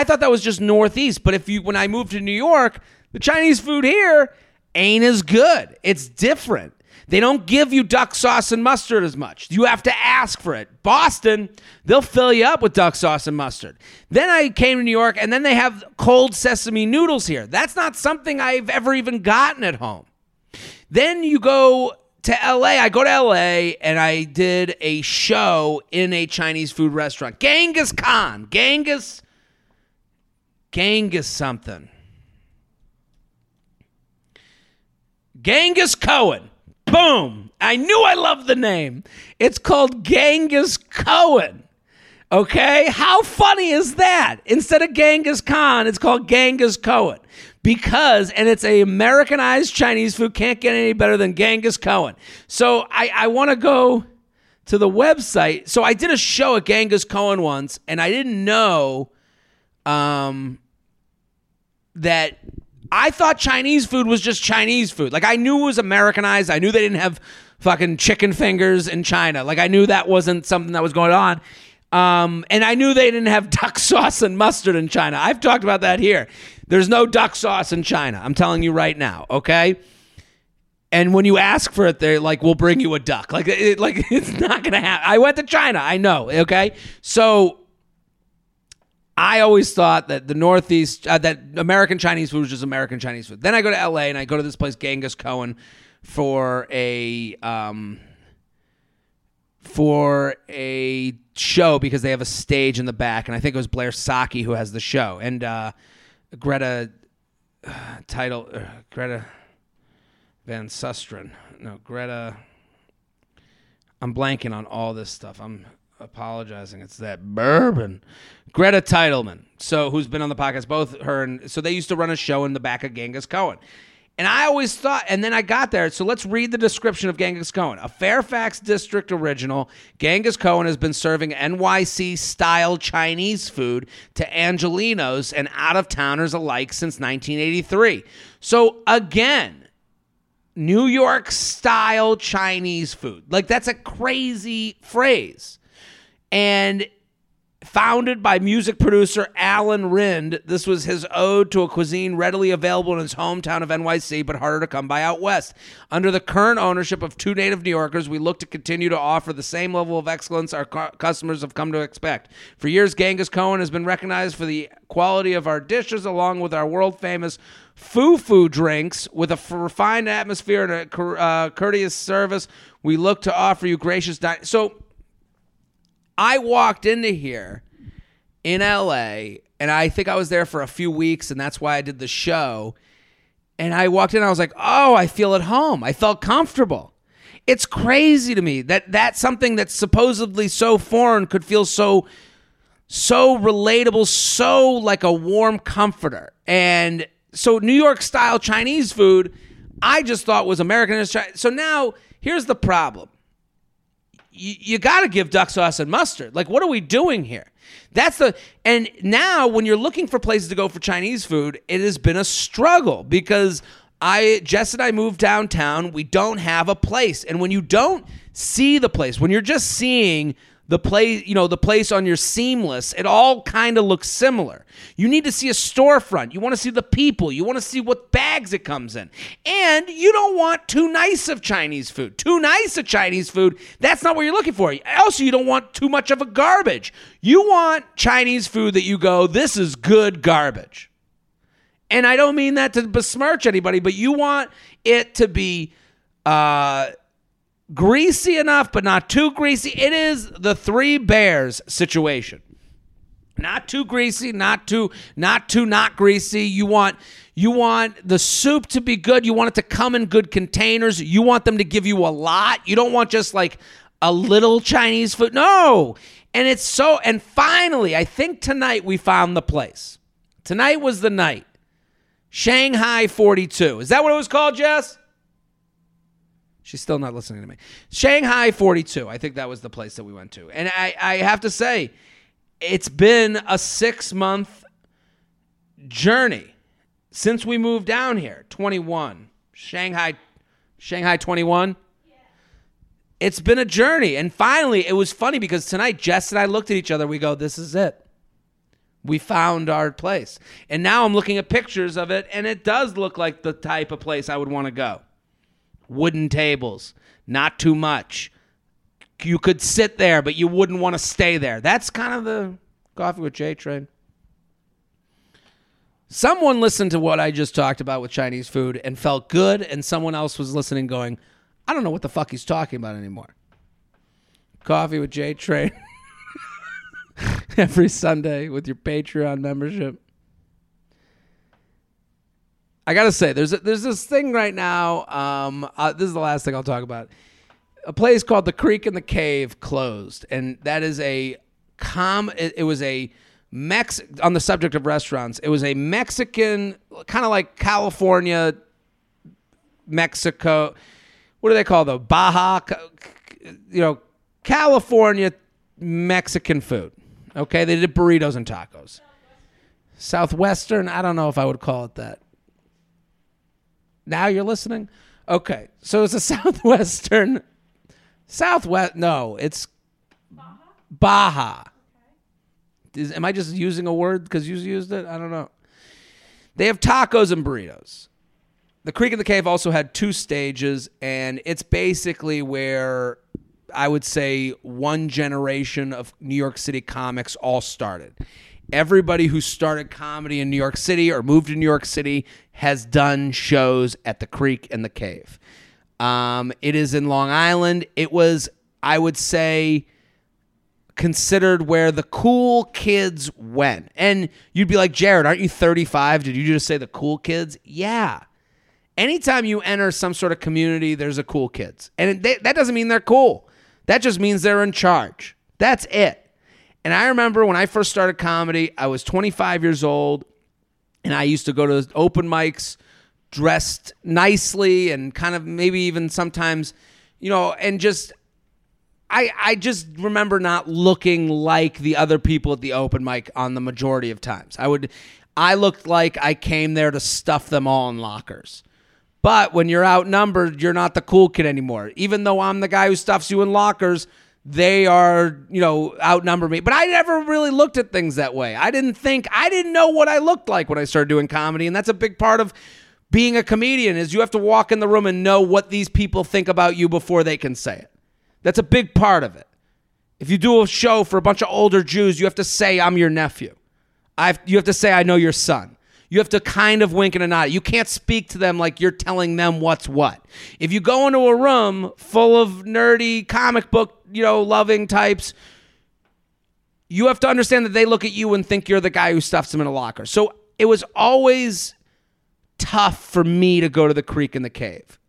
thought that was just Northeast. But when I moved to New York, the Chinese food here ain't as good. It's different. They don't give you duck sauce and mustard as much. You have to ask for it. Boston, they'll fill you up with duck sauce and mustard. Then I came to New York, and then they have cold sesame noodles here. That's not something I've ever even gotten at home. Then you go to L.A. I go to L.A. and I did a show in a Chinese food restaurant. Genghis Cohen. Boom. I knew I loved the name. It's called Genghis Cohen. Okay? How funny is that? Instead of Genghis Khan, it's called Genghis Cohen. Because, and it's an Americanized Chinese food, can't get any better than Genghis Cohen. So I want to go to the website. So I did a show at Genghis Cohen once, and I didn't know that I thought Chinese food was just Chinese food. Like, I knew it was Americanized. I knew they didn't have fucking chicken fingers in China. Like, I knew that wasn't something that was going on. And I knew they didn't have duck sauce and mustard in China. I've talked about that here. There's no duck sauce in China. I'm telling you right now, okay? And when you ask for it, they're like, we'll bring you a duck. Like it's not going to happen. I went to China. I know, okay? So I always thought that the Northeast, that American Chinese food was just American Chinese food. Then I go to L.A. and I go to this place, Genghis Cohen, for a show because they have a stage in the back, and I think it was Blair Saki who has the show, and Greta Van Susteren. No, Greta. I'm blanking on all this stuff. I'm apologizing. It's that bourbon. Greta Titelman, so who's been on the podcast, both her and so they used to run a show in the back of Genghis Cohen. And I always thought, and then I got there, so let's read the description of Genghis Cohen. A Fairfax District original, Genghis Cohen has been serving NYC-style Chinese food to Angelenos and out-of-towners alike since 1983. So again, New York-style Chinese food. Like, that's a crazy phrase. And founded by music producer Alan Rind, this was his ode to a cuisine readily available in his hometown of NYC, but harder to come by out west. Under the current ownership of two native New Yorkers, we look to continue to offer the same level of excellence our customers have come to expect. For years, Genghis Cohen has been recognized for the quality of our dishes, along with our world-famous fufu drinks. With a refined atmosphere and a courteous service, we look to offer you gracious So I walked into here in LA, and I think I was there for a few weeks, and that's why I did the show. And I walked in, and I was like, oh, I feel at home. I felt comfortable. It's crazy to me that that's something that's supposedly so foreign could feel so relatable, so like a warm comforter. And so New York-style Chinese food, I just thought was American. So now here's the problem. You got to give duck sauce and mustard. Like, what are we doing here? And now when you're looking for places to go for Chinese food, it has been a struggle because Jess and I moved downtown. We don't have a place. And when you don't see the place, when you're just seeing the place, you know, the place on your Seamless, it all kind of looks similar. You need to see a storefront. You want to see the people. You want to see what bags it comes in. And you don't want too nice of Chinese food. Too nice of Chinese food, that's not what you're looking for. Also, you don't want too much of a garbage. You want Chinese food that you go, this is good garbage. And I don't mean that to besmirch anybody, but you want it to be greasy enough, but not too greasy. It is the Three Bears situation. Not too greasy, not too not greasy. You want the soup to be good. You want it to come in good containers. You want them to give you a lot. You don't want just like a little Chinese food. No. And it's so, and finally, I think tonight we found the place. Tonight was the night. Shanghai 42. Is that what it was called, Jess? She's still not listening to me. Shanghai 42. I think that was the place that we went to. And I have to say, it's been a 6-month journey since we moved down here. 21. Shanghai 21. Yeah. It's been a journey. And finally, it was funny because tonight, Jess and I looked at each other. We go, this is it. We found our place. And now I'm looking at pictures of it, and it does look like the type of place I would want to go. Wooden tables, not too much. You could sit there, but you wouldn't want to stay there. That's kind of the Coffee with J-Train. Someone listened to what I just talked about with Chinese food and felt good, and someone else was listening going, I don't know what the fuck he's talking about anymore. Coffee with J-Train. Every Sunday with your Patreon membership. I got to say, there's this thing right now. This is the last thing I'll talk about. A place called The Creek and the Cave closed. And that is on the subject of restaurants, it was a Mexican, kind of like California, Mexico, what do they call the Baja, California Mexican food. Okay, they did burritos and tacos. Southwestern, I don't know if I would call it that. Now you're listening? Okay. So it's a it's Baja. Okay. Am I just using a word because you used it? I don't know. They have tacos and burritos. The Creek and the Cave also had two stages, and it's basically where I would say one generation of New York City comics all started. Everybody who started comedy in New York City or moved to New York City has done shows at the Creek and the Cave. It is in Long Island. It was, I would say, considered where the cool kids went. And you'd be like, Jared, aren't you 35? Did you just say the cool kids? Yeah. Anytime you enter some sort of community, there's a cool kids. And that doesn't mean they're cool. That just means they're in charge. That's it. And I remember when I first started comedy, I was 25 years old, and I used to go to open mics dressed nicely and kind of maybe even sometimes, you know, and just I just remember not looking like the other people at the open mic on the majority of times. I looked like I came there to stuff them all in lockers. But when you're outnumbered, you're not the cool kid anymore. Even though I'm the guy who stuffs you in lockers, they are, you know, outnumber me. But I never really looked at things that way. I didn't know what I looked like when I started doing comedy. And that's a big part of being a comedian is you have to walk in the room and know what these people think about you before they can say it. That's a big part of it. If you do a show for a bunch of older Jews, you have to say, I'm your nephew. You have to say, I know your son. You have to kind of wink and a nod. You can't speak to them like you're telling them what's what. If you go into a room full of nerdy comic book, you know, loving types, you have to understand that they look at you and think you're the guy who stuffs them in a locker. So it was always tough for me to go to the Creek and the Cave.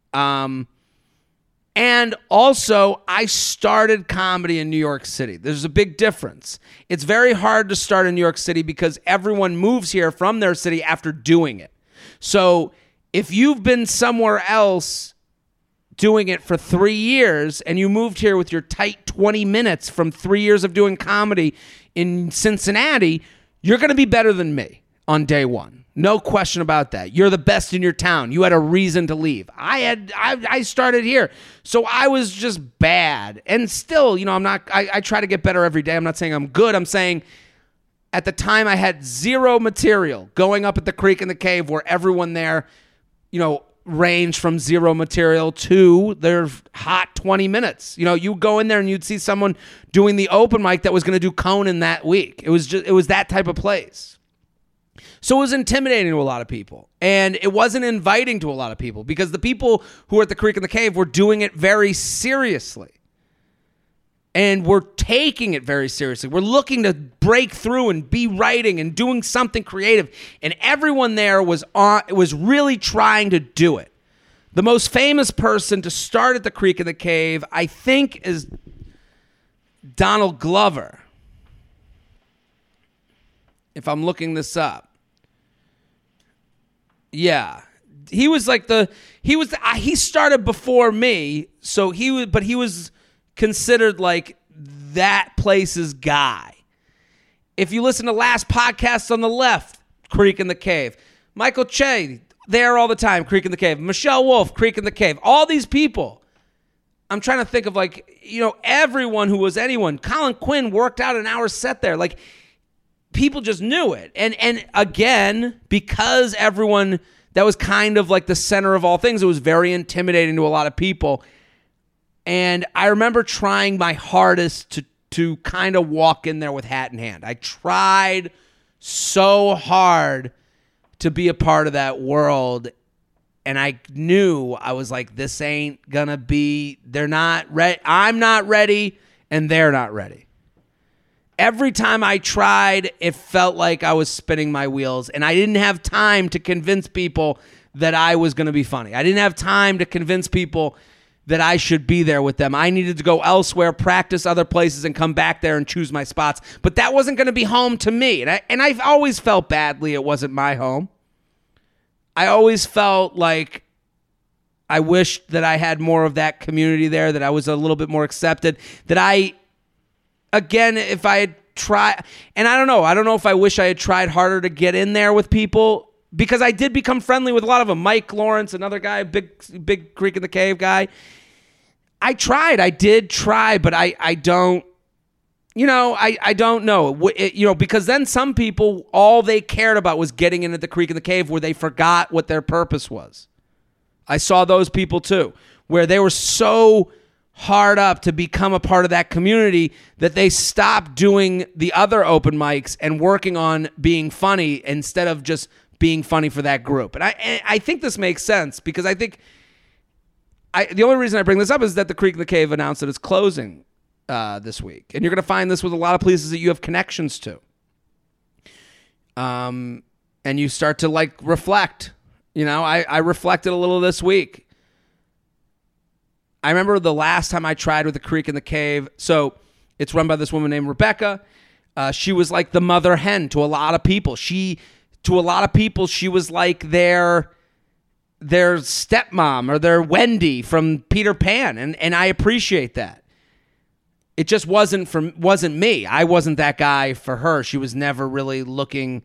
And also, I started comedy in New York City. There's a big difference. It's very hard to start in New York City because everyone moves here from their city after doing it. So if you've been somewhere else doing it for 3 years and you moved here with your tight 20 minutes from 3 years of doing comedy in Cincinnati, you're going to be better than me on day one. No question about that. You're the best in your town. You had a reason to leave. I started here. So I was just bad. And still, you know, I try to get better every day. I'm not saying I'm good. I'm saying at the time I had zero material going up at the Creek and the Cave where everyone there, you know, ranged from zero material to their hot 20 minutes. You know, you go in there and you'd see someone doing the open mic that was going to do Conan that week. It was that type of place. So it was intimidating to a lot of people, and it wasn't inviting to a lot of people because the people who were at the Creek and the Cave were doing it very seriously, and we're taking it very seriously. We're looking to break through and be writing and doing something creative, and everyone there was really trying to do it. The most famous person to start at the Creek and the Cave, I think, is Donald Glover, if I'm looking this up. Yeah, he was like he started before me, so he was considered like that place's guy. If you listen to Last Podcast on the Left, Creek in the Cave, Michael Che, there all the time, Creek in the Cave, Michelle Wolf, Creek in the Cave, all these people. I'm trying to think of like, you know, everyone who was anyone. Colin Quinn worked out an hour set there, like. People just knew it. And again, because everyone, that was kind of like the center of all things, it was very intimidating to a lot of people. And I remember trying my hardest to kind of walk in there with hat in hand. I tried so hard to be a part of that world. And I knew, I was like, this ain't gonna be, they're not ready. I'm not ready, and they're not ready. Every time I tried, it felt like I was spinning my wheels, and I didn't have time to convince people that I was going to be funny. I didn't have time to convince people that I should be there with them. I needed to go elsewhere, practice other places, and come back there and choose my spots. But that wasn't going to be home to me, and I've always felt badly it wasn't my home. I always felt like I wished that I had more of that community there, that I was a little bit more accepted, that I... Again, if I had tried, and I don't know if I wish I had tried harder to get in there with people, because I did become friendly with a lot of them. Mike Lawrence, another guy, big Creek in the Cave guy. I did try, but I don't know. You know, because then some people, all they cared about was getting into the Creek in the Cave, where they forgot what their purpose was. I saw those people too, where they were so hard up to become a part of that community that they stopped doing the other open mics and working on being funny instead of just being funny for that group. And I think this makes sense, because I think the only reason I bring this up is that the Creek and the Cave announced that it's closing this week. And you're going to find this with a lot of places that you have connections to. And you start to like reflect. You know, I reflected a little this week. I remember the last time I tried with the Creek in the Cave. So It's run by this woman named Rebecca. She was like the mother hen to a lot of people. She was like their stepmom or their Wendy from Peter Pan, and I appreciate that. It just wasn't me. I wasn't that guy for her. She was never really looking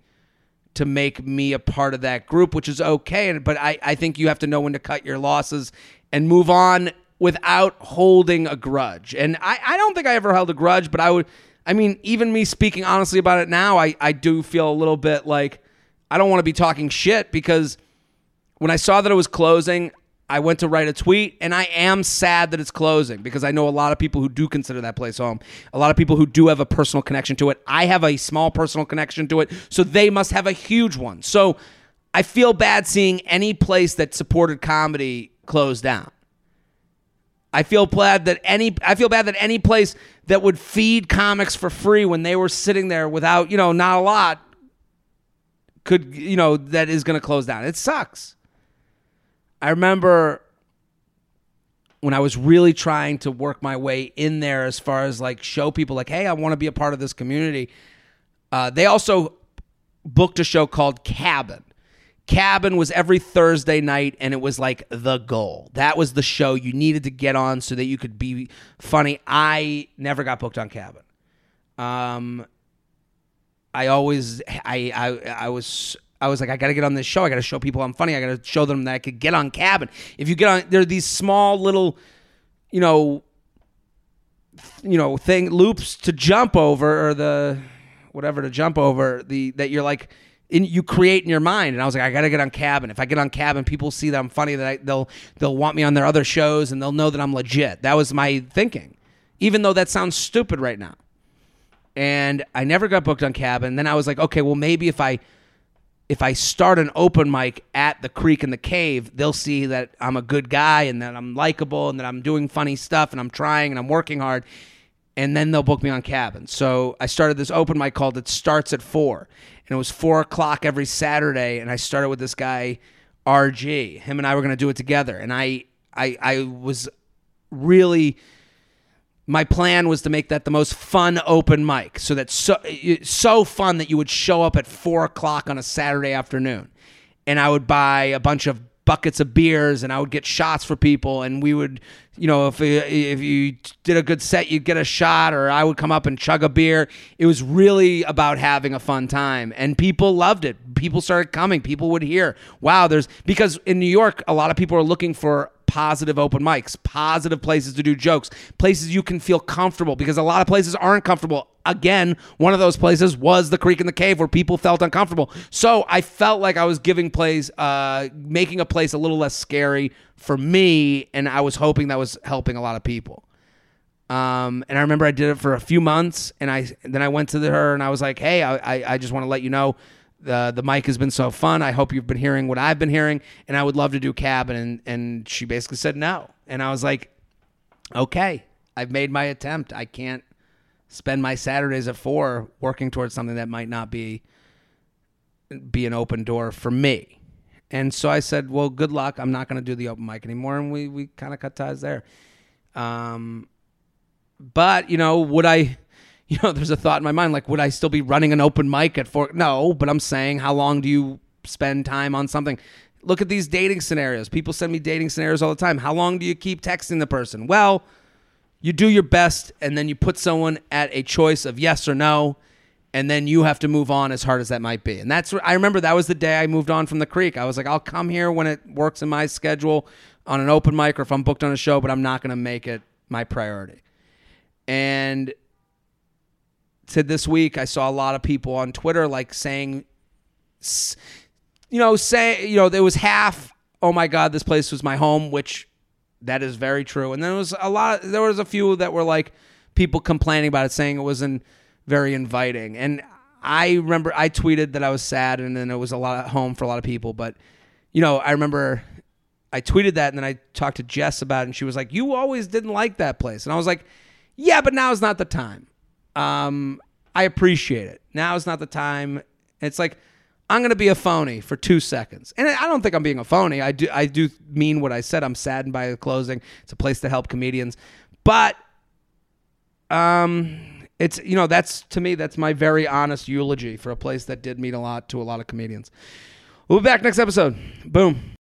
to make me a part of that group, which is okay. But I think you have to know when to cut your losses and move on without holding a grudge. And I don't think I ever held a grudge, but even me speaking honestly about it now, I do feel a little bit like I don't want to be talking shit, because when I saw that it was closing, I went to write a tweet, and I am sad that it's closing because I know a lot of people who do consider that place home, a lot of people who do have a personal connection to it. I have a small personal connection to it, so they must have a huge one. So I feel bad seeing any place that supported comedy close down. I feel bad that any place that would feed comics for free when they were sitting there without, not a lot, could, that is going to close down. It sucks. I remember when I was really trying to work my way in there as far as like show people like, hey, I want to be a part of this community. They also booked a show called Cabin. Cabin was every Thursday night, and it was like the goal. That was the show you needed to get on so that you could be funny. I never got booked on Cabin. I was like, I got to get on this show. I got to show people I'm funny. I got to show them that I could get on Cabin. If you get on, there are these small little, thing, loops to jump over, or the whatever to jump over, that you're like, you create in your mind. And I was like, I got to get on Cabin. If I get on Cabin, people see that I'm funny, that they'll want me on their other shows, and they'll know that I'm legit. That was my thinking, even though that sounds stupid right now. And I never got booked on Cabin. Then I was like, okay, well, maybe if I start an open mic at the Creek and the Cave, they'll see that I'm a good guy and that I'm likable and that I'm doing funny stuff and I'm trying and I'm working hard, and then they'll book me on Cabin. So I started this open mic called It Starts at Four, and it was 4:00 every Saturday, and I started with this guy, RG. Him and I were going to do it together, and I was really... My plan was to make that the most fun open mic, so that so fun that you would show up at 4:00 on a Saturday afternoon, and I would buy a bunch of buckets of beers, and I would get shots for people, and we would, if you did a good set, you'd get a shot, or I would come up and chug a beer. It was really about having a fun time, and people loved it. People started coming. People would hear, wow, because in New York, a lot of people are looking for positive open mics, positive places to do jokes, places you can feel comfortable, because a lot of places aren't comfortable. Again, one of those places was the Creek in the Cave, where people felt uncomfortable. So I felt like I was making a place a little less scary for me, and I was hoping that was helping a lot of people. And I remember I did it for a few months, and then I went to her and I was like, hey, I just want to let you know the mic has been so fun. I hope you've been hearing what I've been hearing, and I would love to do Cabin. And she basically said no. And I was like, okay, I've made my attempt. I can't spend my Saturdays at 4 working towards something that might not be an open door for me. And so I said, well, good luck. I'm not going to do the open mic anymore. And we kind of cut ties there. But, would I... there's a thought in my mind, like, would I still be running an open mic at 4? No, but I'm saying, how long do you spend time on something? Look at these dating scenarios. People send me dating scenarios all the time. How long do you keep texting the person? Well, you do your best, and then you put someone at a choice of yes or no, and then you have to move on, as hard as that might be. And I remember that was the day I moved on from the Creek. I was like, I'll come here when it works in my schedule on an open mic, or if I'm booked on a show, but I'm not going to make it my priority. And... to this week, I saw a lot of people on Twitter like saying, there was half, oh my God, this place was my home, which that is very true. And there was a few that were like people complaining about it, saying it wasn't very inviting. And I remember I tweeted that I was sad, and then it was a lot at home for a lot of people. But, I remember I tweeted that, and then I talked to Jess about it, and she was like, you always didn't like that place. And I was like, yeah, but now is not the time. I appreciate it. Now is not the time. It's like, I'm going to be a phony for 2 seconds. And I don't think I'm being a phony. I do mean what I said. I'm saddened by the closing. It's a place to help comedians. But It's, you know, that's, to me, that's my very honest eulogy for a place that did mean a lot to a lot of comedians. We'll be back next episode. Boom.